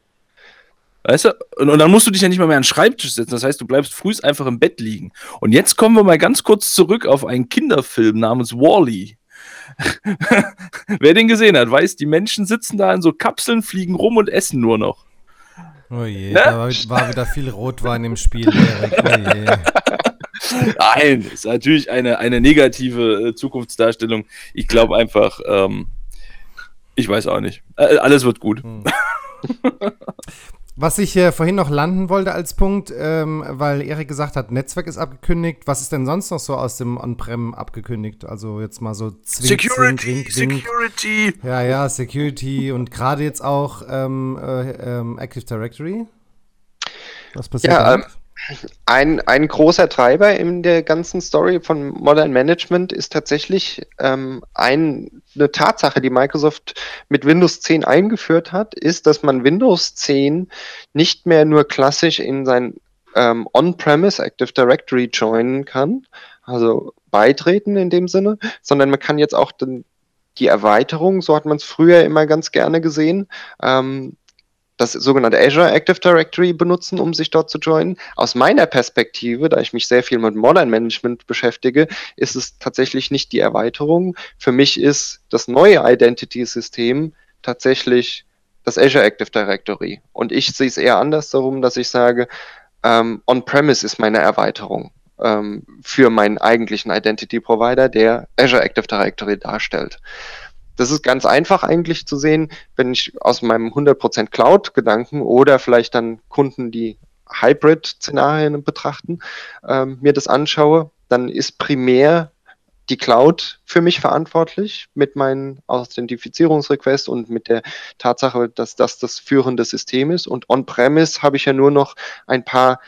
Weißt du? Und, und dann musst du dich ja nicht mal mehr an den Schreibtisch setzen. Das heißt, du bleibst früh einfach im Bett liegen. Und jetzt kommen wir mal ganz kurz zurück auf einen Kinderfilm namens Wall-E. Wer den gesehen hat, weiß, die Menschen sitzen da in so Kapseln, fliegen rum und essen nur noch. Oh je, ne? Da war, war wieder viel Rotwein im Spiel, Erik. Oh je. Nein, ist natürlich eine, eine negative Zukunftsdarstellung. Ich glaube einfach, ähm, ich weiß auch nicht. Äh, alles wird gut. Hm. Was ich äh, vorhin noch landen wollte als Punkt, ähm, weil Erik gesagt hat, Netzwerk ist abgekündigt. Was ist denn sonst noch so aus dem On-Prem abgekündigt? Also jetzt mal so zwing, Security, zwing, zwing, zwing. Security. Ja, ja, Security und gerade jetzt auch ähm, äh, ähm, Active Directory. Was passiert ja, ähm, ein, ein großer Treiber in der ganzen Story von Modern Management ist tatsächlich ähm, ein... eine Tatsache, die Microsoft mit Windows zehn eingeführt hat, ist, dass man Windows zehn nicht mehr nur klassisch in sein ähm, On-Premise Active Directory joinen kann, also beitreten in dem Sinne, sondern man kann jetzt auch den, die Erweiterung, so hat man es früher immer ganz gerne gesehen, ähm, das sogenannte Azure Active Directory benutzen, um sich dort zu joinen. Aus meiner Perspektive, da ich mich sehr viel mit Modern Management beschäftige, ist es tatsächlich nicht die Erweiterung. Für mich ist das neue Identity-System tatsächlich das Azure Active Directory. Und ich sehe es eher anders darum, dass ich sage, ähm, On-Premise ist meine Erweiterung ähm, für meinen eigentlichen Identity-Provider, der Azure Active Directory darstellt. Das ist ganz einfach eigentlich zu sehen, wenn ich aus meinem hundert Prozent Cloud-Gedanken oder vielleicht dann Kunden, die Hybrid-Szenarien betrachten, ähm, mir das anschaue, dann ist primär die Cloud für mich verantwortlich mit meinen Authentifizierungsrequests und mit der Tatsache, dass das das führende System ist. Und On-Premise habe ich ja nur noch ein paar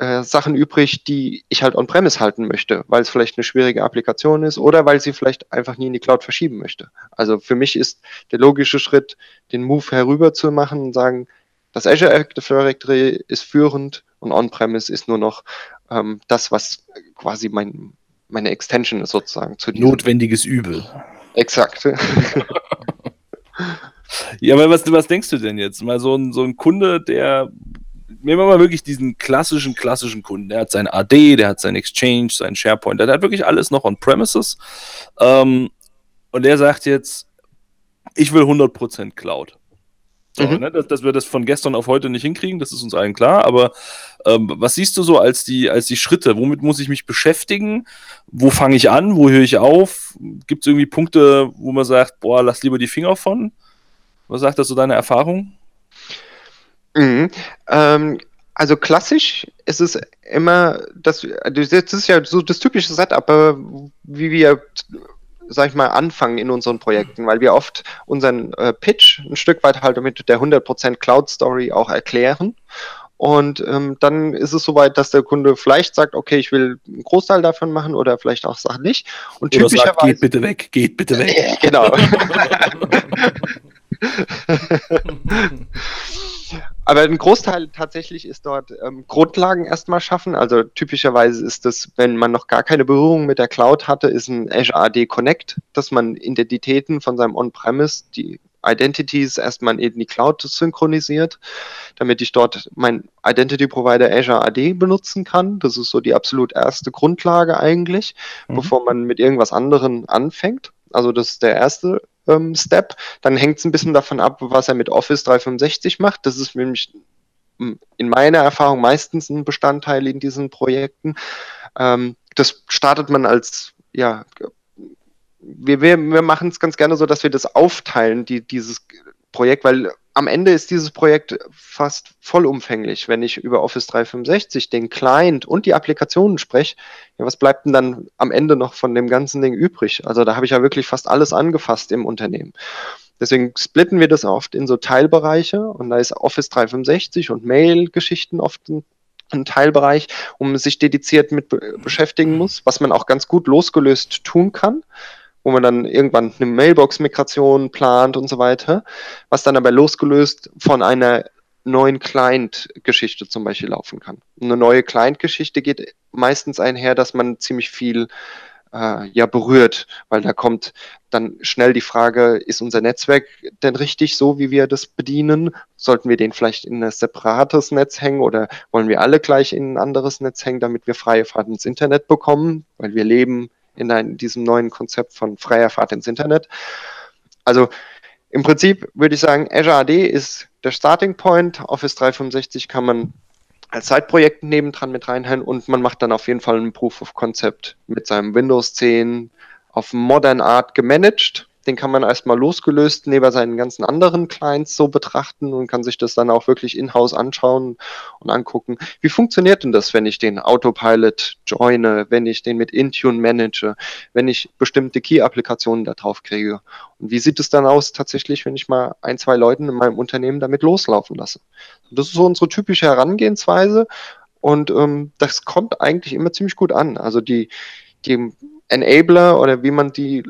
äh, Sachen übrig, die ich halt On-Premise halten möchte, weil es vielleicht eine schwierige Applikation ist oder weil sie vielleicht einfach nie in die Cloud verschieben möchte. Also für mich ist der logische Schritt, den Move herüber zu machen und sagen, das Azure Active Directory ist führend und On-Premise ist nur noch ähm, das, was quasi mein, meine Extension ist sozusagen. Zu Notwendiges Übel. Exakt. Ja, aber was, was denkst du denn jetzt? Mal so ein, so ein Kunde, der... Nehmen wir mal wirklich diesen klassischen, klassischen Kunden. Der hat sein A D, der hat sein Exchange, sein SharePoint, der hat wirklich alles noch on-premises. Ähm, und der sagt jetzt, ich will hundert Prozent Cloud. So, mhm. ne, dass, dass wir das von gestern auf heute nicht hinkriegen, das ist uns allen klar. Aber ähm, was siehst du so als die, als die Schritte? Womit muss ich mich beschäftigen? Wo fange ich an? Wo höre ich auf? Gibt es irgendwie Punkte, wo man sagt, boah, lass lieber die Finger von? Was sagt das so deine Erfahrung? Mhm. Ähm, also klassisch ist es immer, das, das ist ja so das typische Setup, wie wir, sag ich mal, anfangen in unseren Projekten, weil wir oft unseren äh, Pitch ein Stück weit halt mit der hundert Prozent Cloud-Story auch erklären. Und ähm, dann ist es soweit, dass der Kunde vielleicht sagt, okay, ich will einen Großteil davon machen oder vielleicht auch Sachen nicht. Und oder typischerweise sagt, geht bitte weg, geht bitte weg. Äh, genau. Aber ein Großteil tatsächlich ist dort ähm, Grundlagen erstmal schaffen. Also typischerweise ist das, wenn man noch gar keine Berührung mit der Cloud hatte, ist ein Azure A D Connect, dass man Identitäten von seinem On-Premise, die Identities erstmal in die Cloud synchronisiert, damit ich dort meinen Identity-Provider Azure A D benutzen kann. Das ist so die absolut erste Grundlage eigentlich, mhm. bevor man mit irgendwas anderem anfängt. Also das ist der erste Step, dann hängt es ein bisschen davon ab, was er mit Office dreihundertfünfundsechzig macht. Das ist nämlich in meiner Erfahrung meistens ein Bestandteil in diesen Projekten. Ähm, das startet man als, ja, wir, wir, wir machen es ganz gerne so, dass wir das aufteilen, die, dieses Projekt, weil am Ende ist dieses Projekt fast vollumfänglich. Wenn ich über Office dreihundertfünfundsechzig, den Client und die Applikationen spreche, ja, was bleibt denn dann am Ende noch von dem ganzen Ding übrig? Also da habe ich ja wirklich fast alles angefasst im Unternehmen. Deswegen splitten wir das oft in so Teilbereiche und da ist Office dreihundertfünfundsechzig und Mail-Geschichten oft ein ein Teilbereich, wo man sich dediziert mit be- beschäftigen muss, was man auch ganz gut losgelöst tun kann, wo man dann irgendwann eine Mailbox-Migration plant und so weiter, was dann aber losgelöst von einer neuen Client-Geschichte zum Beispiel laufen kann. Eine neue Client-Geschichte geht meistens einher, dass man ziemlich viel äh, ja berührt, weil da kommt dann schnell die Frage, ist unser Netzwerk denn richtig so, wie wir das bedienen? Sollten wir den vielleicht in ein separates Netz hängen oder wollen wir alle gleich in ein anderes Netz hängen, damit wir freie Fahrt ins Internet bekommen, weil wir leben in einem, diesem neuen Konzept von freier Fahrt ins Internet. Also im Prinzip würde ich sagen, Azure A D ist der Starting Point, Office dreihundertfünfundsechzig kann man als Zeitprojekt nebendran mit reinhängen und man macht dann auf jeden Fall ein Proof of Concept mit seinem Windows zehn auf Modern Art gemanagt. Den kann man erstmal losgelöst neben seinen ganzen anderen Clients so betrachten und kann sich das dann auch wirklich in-house anschauen und angucken. Wie funktioniert denn das, wenn ich den Autopilot joine, wenn ich den mit Intune manage, wenn ich bestimmte Key-Applikationen da drauf kriege? Und wie sieht es dann aus tatsächlich, wenn ich mal ein, zwei Leuten in meinem Unternehmen damit loslaufen lasse? Das ist so unsere typische Herangehensweise und ähm, das kommt eigentlich immer ziemlich gut an. Also die, die Enabler oder wie man die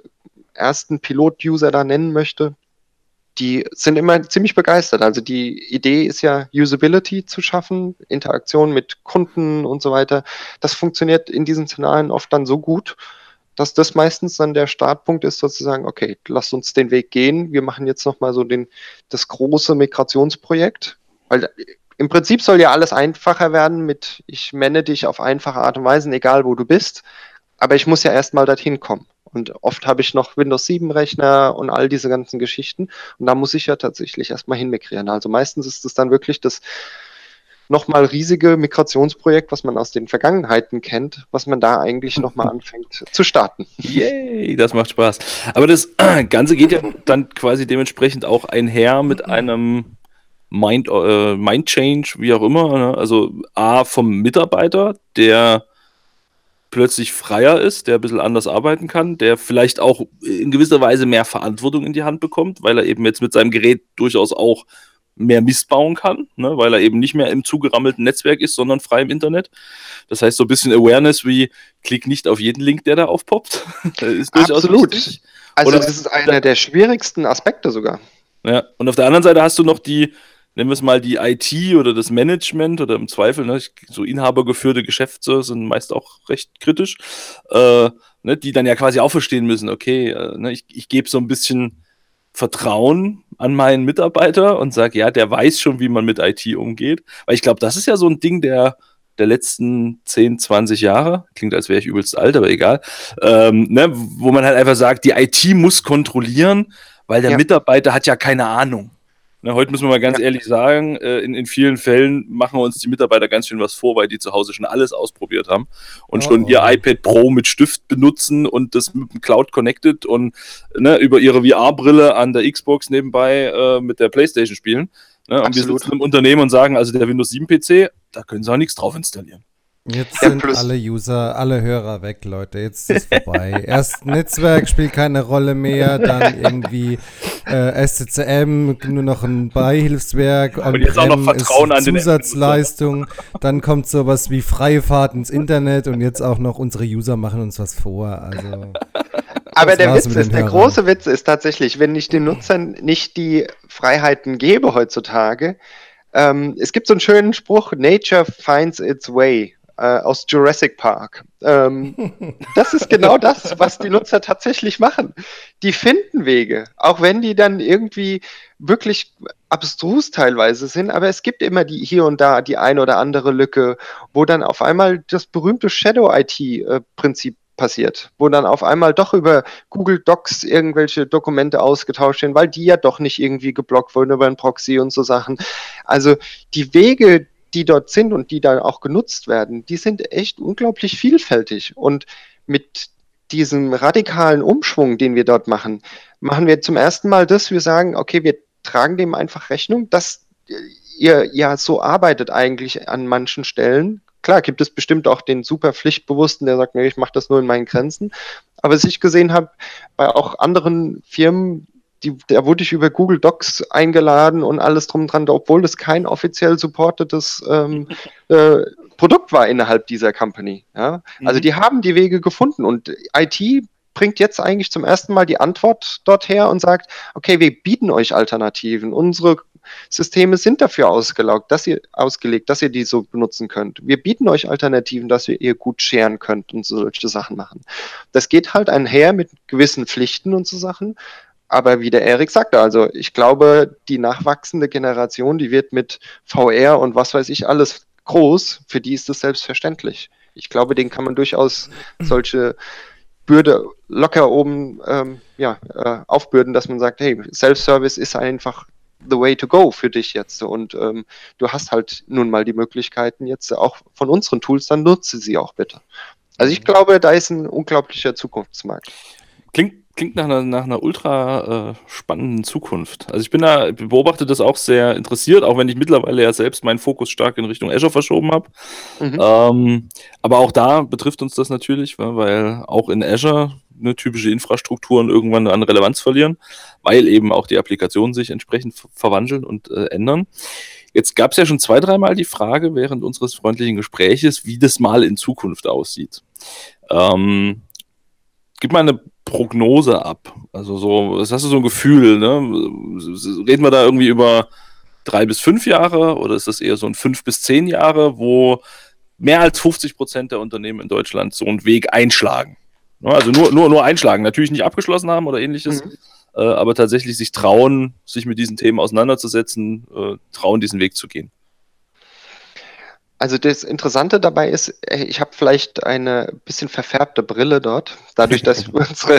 ersten Pilot-User da nennen möchte, die sind immer ziemlich begeistert. Also die Idee ist ja, Usability zu schaffen, Interaktion mit Kunden und so weiter. Das funktioniert in diesen Szenarien oft dann so gut, dass das meistens dann der Startpunkt ist, sozusagen, okay, lasst uns den Weg gehen. Wir machen jetzt nochmal so den, das große Migrationsprojekt. Weil im Prinzip soll ja alles einfacher werden mit, ich manage dich auf einfache Art und Weise, egal wo du bist. Aber ich muss ja erstmal dorthin kommen. Und oft habe ich noch Windows sieben Rechner und all diese ganzen Geschichten. Und da muss ich ja tatsächlich erstmal hinmigrieren. Also meistens ist es dann wirklich das nochmal riesige Migrationsprojekt, was man aus den Vergangenheiten kennt, was man da eigentlich nochmal anfängt zu starten. Yay, das macht Spaß. Aber das Ganze geht ja dann quasi dementsprechend auch einher mit einem Mind, äh, Mind Change, wie auch immer. Ne? Also A, vom Mitarbeiter, der plötzlich freier ist, der ein bisschen anders arbeiten kann, der vielleicht auch in gewisser Weise mehr Verantwortung in die Hand bekommt, weil er eben jetzt mit seinem Gerät durchaus auch mehr Mist bauen kann, ne, weil er eben nicht mehr im zugerammelten Netzwerk ist, sondern frei im Internet. Das heißt, so ein bisschen Awareness wie, klick nicht auf jeden Link, der da aufpoppt. Das ist durchaus absolut wichtig. Also oder das ist einer der schwierigsten Aspekte sogar. Ja, und auf der anderen Seite hast du noch die, nennen wir es mal, die I T oder das Management oder im Zweifel, ne, so inhabergeführte Geschäfte sind meist auch recht kritisch, äh, ne, die dann ja quasi auch verstehen müssen, okay, äh, ne, ich, ich gebe so ein bisschen Vertrauen an meinen Mitarbeiter und sage, ja, der weiß schon, wie man mit I T umgeht. Weil ich glaube, das ist ja so ein Ding der, der letzten zehn, zwanzig Jahre, klingt, als wäre ich übelst alt, aber egal, ähm, ne, wo man halt einfach sagt, die I T muss kontrollieren, weil der ja. Mitarbeiter hat ja keine Ahnung. Na, heute müssen wir mal ganz ja. ehrlich sagen, äh, in, in vielen Fällen machen uns die Mitarbeiter ganz schön was vor, weil die zu Hause schon alles ausprobiert haben und oh. schon ihr iPad Pro mit Stift benutzen und das mit dem Cloud connected und ne, über ihre V R-Brille an der Xbox nebenbei äh, mit der PlayStation spielen. Ne? Und wir sitzen im Unternehmen und sagen, also der Windows sieben P C, da können sie auch nichts drauf installieren. Jetzt sind ja, alle User, alle Hörer weg, Leute. Jetzt ist es vorbei. Erst Netzwerk spielt keine Rolle mehr, dann irgendwie äh, S C C M, nur noch ein Beihilfswerk. Und jetzt auch noch Vertrauen an den Zusatzleistung. Dann kommt sowas wie freie Fahrt ins Internet und jetzt auch noch unsere User machen uns was vor. Also. Aber der Witz ist, der große Witz ist tatsächlich, wenn ich den Nutzern nicht die Freiheiten gebe heutzutage, ähm, es gibt so einen schönen Spruch, Nature finds its way. Aus Jurassic Park. Ähm, das ist genau das, was die Nutzer tatsächlich machen. Die finden Wege, auch wenn die dann irgendwie wirklich abstrus teilweise sind, aber es gibt immer die hier und da die eine oder andere Lücke, wo dann auf einmal das berühmte Shadow-I T-Prinzip passiert, wo dann auf einmal doch über Google Docs irgendwelche Dokumente ausgetauscht werden, weil die ja doch nicht irgendwie geblockt wurden über einen Proxy und so Sachen. Also die Wege, die dort sind und die dann auch genutzt werden, die sind echt unglaublich vielfältig. Und mit diesem radikalen Umschwung, den wir dort machen, machen wir zum ersten Mal das, wir sagen, okay, wir tragen dem einfach Rechnung, dass ihr ja so arbeitet eigentlich an manchen Stellen. Klar, gibt es bestimmt auch den super Pflichtbewussten, der sagt, nee, ich mache das nur in meinen Grenzen. Aber was ich gesehen habe, bei auch anderen Firmen, Die, da wurde ich über Google Docs eingeladen und alles drum und dran, obwohl das kein offiziell supportetes ähm, äh, Produkt war innerhalb dieser Company. Ja? Mhm. Also die haben die Wege gefunden und I T bringt jetzt eigentlich zum ersten Mal die Antwort dorthin und sagt, okay, wir bieten euch Alternativen. Unsere Systeme sind dafür ausgelaugt, dass ihr, ausgelegt, dass ihr die so benutzen könnt. Wir bieten euch Alternativen, dass ihr ihr gut scheren könnt und solche Sachen machen. Das geht halt einher mit gewissen Pflichten und so Sachen. Aber wie der Erik sagte, also ich glaube, die nachwachsende Generation, die wird mit V R und was weiß ich alles groß, für die ist das selbstverständlich. Ich glaube, denen kann man durchaus solche Bürde locker oben ähm, ja, äh, aufbürden, dass man sagt, hey, Self-Service ist einfach the way to go für dich jetzt. Und ähm, du hast halt nun mal die Möglichkeiten jetzt auch von unseren Tools, dann nutze sie auch bitte. Also ich glaube, da ist ein unglaublicher Zukunftsmarkt. Klingt Klingt nach einer, nach einer ultra äh, spannenden Zukunft. Also ich bin da, beobachte das auch sehr interessiert, auch wenn ich mittlerweile ja selbst meinen Fokus stark in Richtung Azure verschoben habe. Mhm. Ähm, aber auch da betrifft uns das natürlich, weil auch in Azure eine typische Infrastrukturen irgendwann an Relevanz verlieren, weil eben auch die Applikationen sich entsprechend verwandeln und äh, ändern. Jetzt gab es ja schon zwei, dreimal die Frage während unseres freundlichen Gespräches, wie das mal in Zukunft aussieht. Ähm, gib mal eine Prognose ab. Also so, das hast du so ein Gefühl, ne? Reden wir da irgendwie über drei bis fünf Jahre oder ist das eher so ein fünf bis zehn Jahre, wo mehr als fünfzig Prozent der Unternehmen in Deutschland so einen Weg einschlagen? Also nur, nur, nur einschlagen, natürlich nicht abgeschlossen haben oder ähnliches, mhm. äh, aber tatsächlich sich trauen, sich mit diesen Themen auseinanderzusetzen, äh, trauen, diesen Weg zu gehen. Also das Interessante dabei ist, ich habe vielleicht eine bisschen verfärbte Brille dort, dadurch, dass unsere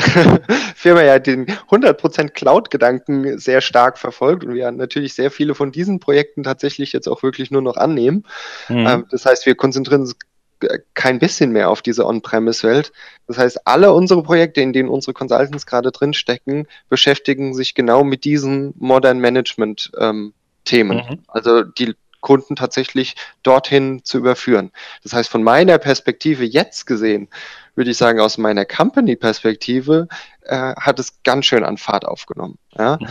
Firma ja den hundert Prozent Cloud-Gedanken sehr stark verfolgt und wir natürlich sehr viele von diesen Projekten tatsächlich jetzt auch wirklich nur noch annehmen. Mhm. Das heißt, wir konzentrieren uns kein bisschen mehr auf diese On-Premise-Welt. Das heißt, alle unsere Projekte, in denen unsere Consultants gerade drinstecken, beschäftigen sich genau mit diesen Modern Management-Themen. Mhm. Also die Kunden tatsächlich dorthin zu überführen. Das heißt, von meiner Perspektive jetzt gesehen, würde ich sagen, aus meiner Company-Perspektive äh, hat es ganz schön an Fahrt aufgenommen. Ja? Mhm.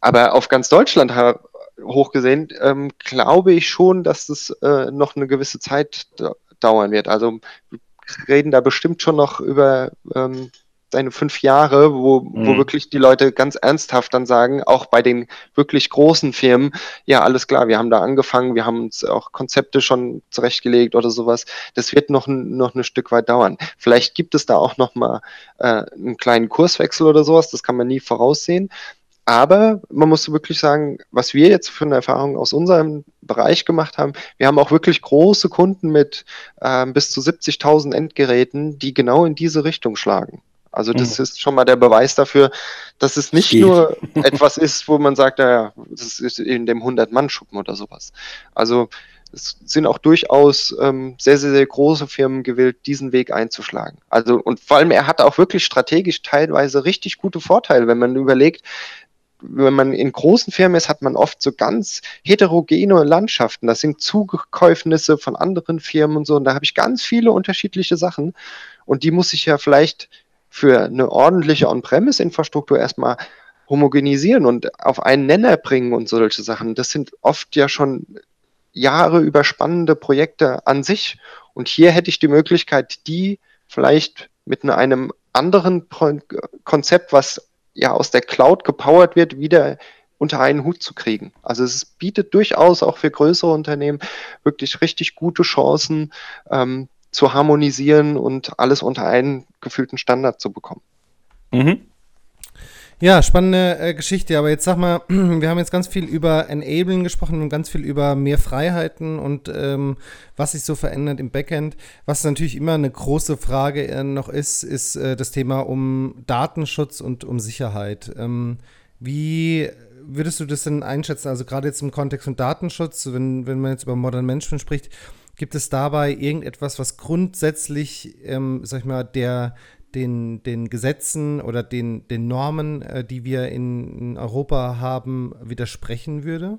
Aber auf ganz Deutschland ha- hochgesehen, ähm, glaube ich schon, dass es äh, noch eine gewisse Zeit d- dauern wird. Also wir reden da bestimmt schon noch über ähm, seine fünf Jahre, wo, mhm. wo wirklich die Leute ganz ernsthaft dann sagen, auch bei den wirklich großen Firmen, ja, alles klar, wir haben da angefangen, wir haben uns auch Konzepte schon zurechtgelegt oder sowas. Das wird noch, noch ein Stück weit dauern. Vielleicht gibt es da auch nochmal äh, einen kleinen Kurswechsel oder sowas, das kann man nie voraussehen. Aber man muss wirklich sagen, was wir jetzt für eine Erfahrung aus unserem Bereich gemacht haben, wir haben auch wirklich große Kunden mit äh, bis zu siebzigtausend Endgeräten, die genau in diese Richtung schlagen. Also das mhm. ist schon mal der Beweis dafür, dass es nicht Geht. nur etwas ist, wo man sagt, naja, das ist in dem hundert-Mann-Schuppen oder sowas. Also es sind auch durchaus ähm, sehr, sehr, sehr große Firmen gewillt, diesen Weg einzuschlagen. Also und vor allem, er hat auch wirklich strategisch teilweise richtig gute Vorteile, wenn man überlegt, wenn man in großen Firmen ist, hat man oft so ganz heterogene Landschaften. Das sind Zukäufnisse von anderen Firmen und so. Und da habe ich ganz viele unterschiedliche Sachen. Und die muss ich ja vielleicht für eine ordentliche On-Premise-Infrastruktur erstmal homogenisieren und auf einen Nenner bringen und solche Sachen. Das sind oft ja schon Jahre überspannende Projekte an sich. Und hier hätte ich die Möglichkeit, die vielleicht mit einem anderen Pro- Konzept, was ja aus der Cloud gepowert wird, wieder unter einen Hut zu kriegen. Also es bietet durchaus auch für größere Unternehmen wirklich richtig gute Chancen, ähm, zu harmonisieren und alles unter einen gefühlten Standard zu bekommen. Mhm. Ja, spannende äh, Geschichte, aber jetzt sag mal, wir haben jetzt ganz viel über Enablen gesprochen und ganz viel über mehr Freiheiten und ähm, was sich so verändert im Backend. Was natürlich immer eine große Frage äh, noch ist, ist äh, das Thema um Datenschutz und um Sicherheit. Ähm, wie würdest du das denn einschätzen? Also gerade jetzt im Kontext von Datenschutz, wenn, wenn man jetzt über Modern Management spricht, gibt es dabei irgendetwas, was grundsätzlich, ähm, sag ich mal, der, den, den Gesetzen oder den, den Normen, äh, die wir in, in Europa haben, widersprechen würde?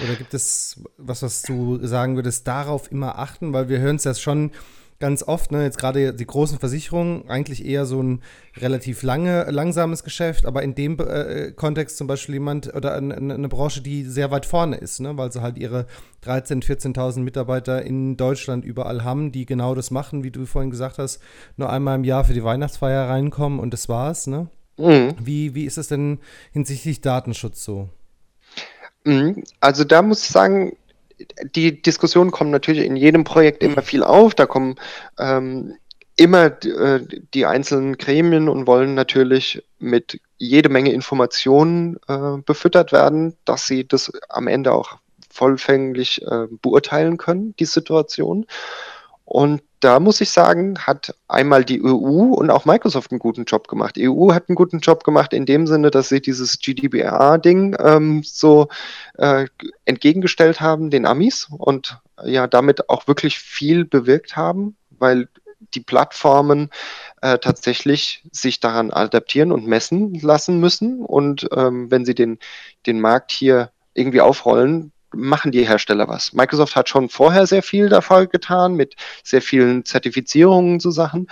Oder gibt es was, was du sagen würdest, darauf immer achten? Weil wir hören es ja schon ganz oft, ne, jetzt gerade die großen Versicherungen, eigentlich eher so ein relativ lange, langsames Geschäft, aber in dem äh, Kontext zum Beispiel jemand oder eine, eine Branche, die sehr weit vorne ist, ne, weil sie halt ihre dreizehntausend, vierzehntausend Mitarbeiter in Deutschland überall haben, die genau das machen, wie du vorhin gesagt hast, nur einmal im Jahr für die Weihnachtsfeier reinkommen und das war's, ne? Mhm. Wie, wie ist es denn hinsichtlich Datenschutz so? Also da muss ich sagen, die Diskussionen kommen natürlich in jedem Projekt immer viel auf. Da kommen ähm, immer äh, die einzelnen Gremien und wollen natürlich mit jede Menge Informationen äh, befüttert werden, dass sie das am Ende auch vollfänglich äh, beurteilen können, die Situation. Und da muss ich sagen, hat einmal die E U und auch Microsoft einen guten Job gemacht. Die E U hat einen guten Job gemacht in dem Sinne, dass sie dieses G D P R-Ding ähm, so äh, entgegengestellt haben den Amis und ja damit auch wirklich viel bewirkt haben, weil die Plattformen äh, tatsächlich sich daran adaptieren und messen lassen müssen. Und ähm, wenn sie den, den Markt hier irgendwie aufrollen, machen die Hersteller was. Microsoft hat schon vorher sehr viel davon getan, mit sehr vielen Zertifizierungen zu Sachen.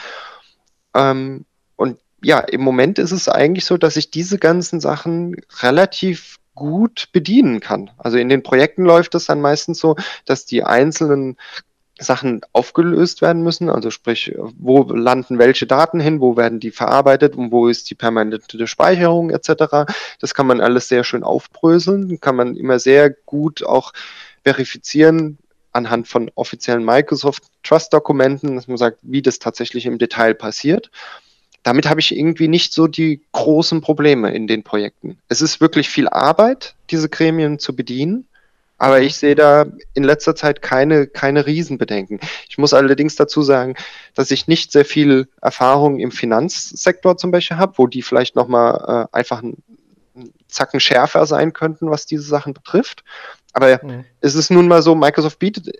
Ähm, und ja, im Moment ist es eigentlich so, dass ich diese ganzen Sachen relativ gut bedienen kann. Also in den Projekten läuft es dann meistens so, dass die einzelnen Sachen aufgelöst werden müssen, also sprich, wo landen welche Daten hin, wo werden die verarbeitet und wo ist die permanente Speicherung et cetera. Das kann man alles sehr schön aufbröseln, kann man immer sehr gut auch verifizieren anhand von offiziellen Microsoft Trust Dokumenten, dass man sagt, wie das tatsächlich im Detail passiert. Damit habe ich irgendwie nicht so die großen Probleme in den Projekten. Es ist wirklich viel Arbeit, diese Gremien zu bedienen. Aber ich sehe da in letzter Zeit keine, keine Riesenbedenken. Ich muss allerdings dazu sagen, dass ich nicht sehr viel Erfahrung im Finanzsektor zum Beispiel habe, wo die vielleicht nochmal äh, einfach einen Zacken schärfer sein könnten, was diese Sachen betrifft. Aber mhm. es ist nun mal so, Microsoft bietet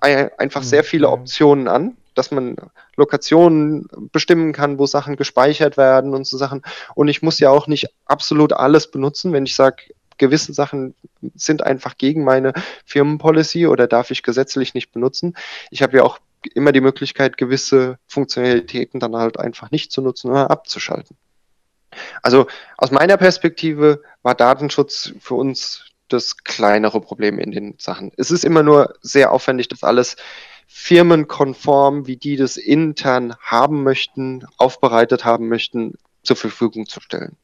einfach mhm. sehr viele Optionen an, dass man Lokationen bestimmen kann, wo Sachen gespeichert werden und so Sachen. Und ich muss ja auch nicht absolut alles benutzen, wenn ich sage, gewisse Sachen sind einfach gegen meine Firmenpolicy oder darf ich gesetzlich nicht benutzen. Ich habe ja auch immer die Möglichkeit, gewisse Funktionalitäten dann halt einfach nicht zu nutzen oder abzuschalten. Also aus meiner Perspektive war Datenschutz für uns das kleinere Problem in den Sachen. Es ist immer nur sehr aufwendig, das alles firmenkonform, wie die das intern haben möchten, aufbereitet haben möchten, zur Verfügung zu stellen.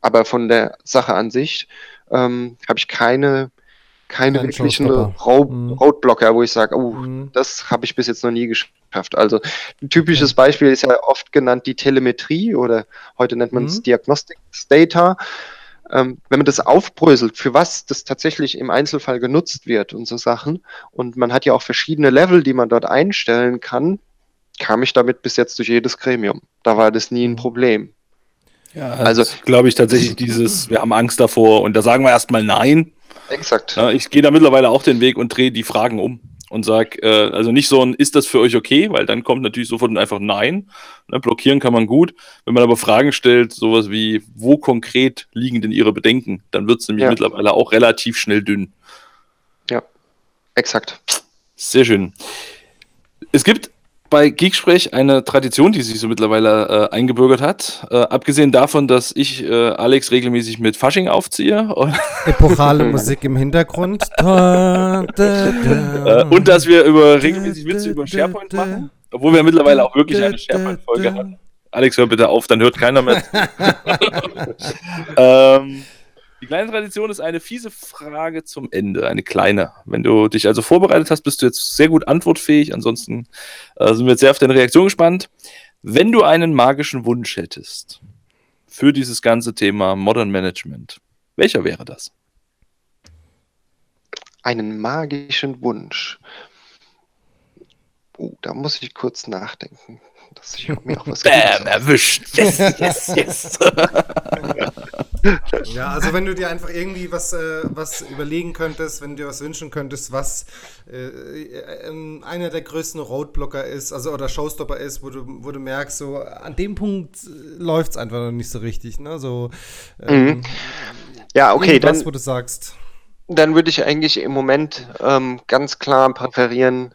Aber von der Sache an sich ähm, habe ich keine, keine wirklichen Road, mhm. Roadblocker, wo ich sage, oh, mhm. das habe ich bis jetzt noch nie geschafft. Also ein typisches ja. Beispiel ist ja oft genannt die Telemetrie oder heute nennt man es mhm. Diagnostics Data. Ähm, wenn man das aufbröselt, für was das tatsächlich im Einzelfall genutzt wird und so Sachen, und man hat ja auch verschiedene Level, die man dort einstellen kann, kam ich damit bis jetzt durch jedes Gremium. Da war das nie ein Problem. Ja, also glaube ich tatsächlich dieses, wir haben Angst davor und da sagen wir erstmal nein. Exakt. Ich gehe da mittlerweile auch den Weg und drehe die Fragen um und sage, äh, also nicht so ein, ist das für euch okay? Weil dann kommt natürlich sofort einfach nein. Ne, blockieren kann man gut. Wenn man aber Fragen stellt, sowas wie, wo konkret liegen denn Ihre Bedenken? Dann wird es nämlich ja. mittlerweile auch relativ schnell dünn. Ja, exakt. Sehr schön. Es gibt bei Geek Sprech eine Tradition, die sich so mittlerweile äh, eingebürgert hat. Äh, abgesehen davon, dass ich äh, Alex regelmäßig mit Fasching aufziehe. Epochale Musik im Hintergrund. Und dass wir über regelmäßig Witze über SharePoint machen, obwohl wir mittlerweile auch wirklich eine SharePoint-Folge hatten. Alex, hör bitte auf, dann hört keiner mehr. ähm, die kleine Tradition ist eine fiese Frage zum Ende, eine kleine. Wenn du dich also vorbereitet hast, bist du jetzt sehr gut antwortfähig, ansonsten äh, sind wir jetzt sehr auf deine Reaktion gespannt. Wenn du einen magischen Wunsch hättest für dieses ganze Thema Modern Management, welcher wäre das? Einen magischen Wunsch? Oh, da muss ich kurz nachdenken. Dass ich mir auch was Bam, erwischt. Yes, yes, yes. Ja, also wenn du dir einfach irgendwie was, äh, was überlegen könntest, wenn du dir was wünschen könntest, was äh, äh, einer der größten Roadblocker ist, also oder Showstopper ist, wo du, wo du merkst, so an dem Punkt läuft es einfach noch nicht so richtig, ne? So ähm, mhm. ja, okay, das, wo du sagst. Dann würde ich eigentlich im Moment ähm, ganz klar präferieren,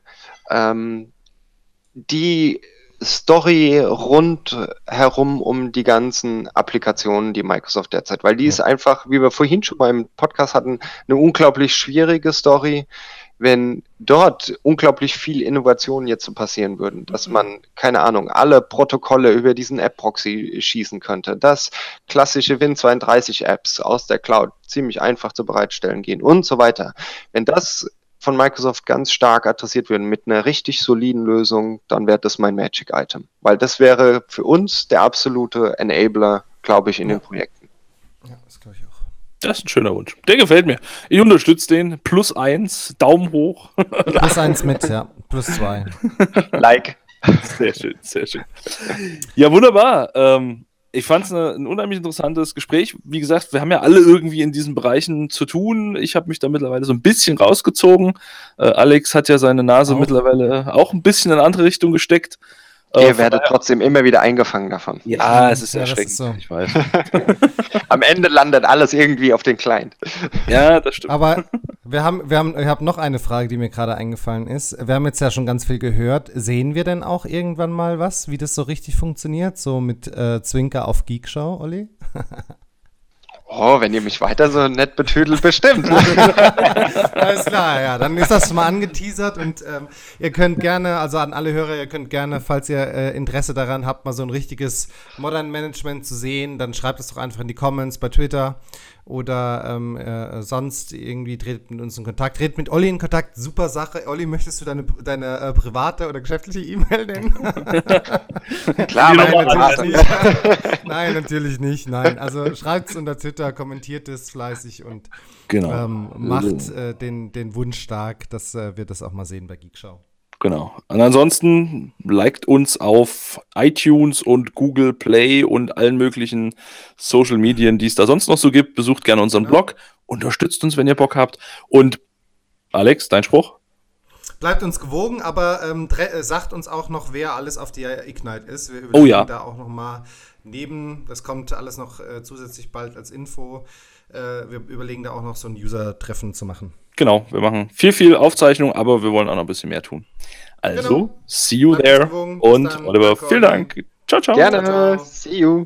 ähm, die Story rundherum um die ganzen Applikationen, die Microsoft derzeit, weil die ja. ist einfach, wie wir vorhin schon beim Podcast hatten, eine unglaublich schwierige Story, wenn dort unglaublich viel Innovationen jetzt passieren würden, dass man, keine Ahnung, alle Protokolle über diesen App-Proxy schießen könnte, dass klassische Win zweiunddreißig-Apps aus der Cloud ziemlich einfach zu bereitstellen gehen und so weiter. Wenn das von Microsoft ganz stark adressiert werden mit einer richtig soliden Lösung, dann wäre das mein Magic-Item. Weil das wäre für uns der absolute Enabler, glaube ich, in den Projekten. Ja, das glaube ich auch. Das ist ein schöner Wunsch. Der gefällt mir. Ich unterstütze den. Plus eins, Daumen hoch. Plus eins mit, ja. Plus zwei. Like. Sehr schön, sehr schön. Ja, wunderbar. Ähm, ich fand es ein unheimlich interessantes Gespräch. Wie gesagt, wir haben ja alle irgendwie in diesen Bereichen zu tun. Ich habe mich da mittlerweile so ein bisschen rausgezogen. Äh, Alex hat ja seine Nase oh. mittlerweile auch ein bisschen in eine andere Richtung gesteckt. Ihr äh, werdet trotzdem immer wieder eingefangen davon. Ja, es ist ja, erschreckend. Ist so. Ich weiß. Am Ende landet alles irgendwie auf den Client. Ja, das stimmt. Aber wir haben, wir haben, ich habe noch eine Frage, die mir gerade eingefallen ist. Wir haben jetzt ja schon ganz viel gehört. Sehen wir denn auch irgendwann mal was, wie das so richtig funktioniert? So mit äh, Zwinker auf Geekschau, Olli? Oh, wenn ihr mich weiter so nett betüdelt, bestimmt. Alles klar, ja, dann ist das schon mal angeteasert und ähm, ihr könnt gerne, also an alle Hörer, ihr könnt gerne, falls ihr äh, Interesse daran habt, mal so ein richtiges Modern Management zu sehen, dann schreibt es doch einfach in die Comments bei Twitter oder ähm, äh, sonst irgendwie, tretet mit uns in Kontakt, tretet mit Olli in Kontakt, super Sache. Olli, möchtest du deine, deine äh, private oder geschäftliche E-Mail nennen? Klar, nein, natürlich nicht. Nein, natürlich nicht, nein. Also schreibt es unter Twitter, kommentiert es fleißig und genau. ähm, macht äh, den, den Wunsch stark, dass äh, wir das auch mal sehen bei Geekschau. Genau. Und ansonsten liked uns auf iTunes und Google Play und allen möglichen Social Medien, die es da sonst noch so gibt. Besucht gerne unseren genau. Blog, unterstützt uns, wenn ihr Bock habt. Und Alex, dein Spruch? Bleibt uns gewogen, aber ähm, dre- sagt uns auch noch, wer alles auf die Ignite ist. Wir überlegen oh ja. da auch noch mal neben. Das kommt alles noch äh, zusätzlich bald als Info. Äh, wir überlegen da auch noch so ein User-Treffen zu machen. Genau, wir machen viel, viel Aufzeichnung, aber wir wollen auch noch ein bisschen mehr tun. Also, genau. See you Bleib there. Und Oliver, vielen Dank. Ciao, ciao. Gerne. Ciao, ciao. See you.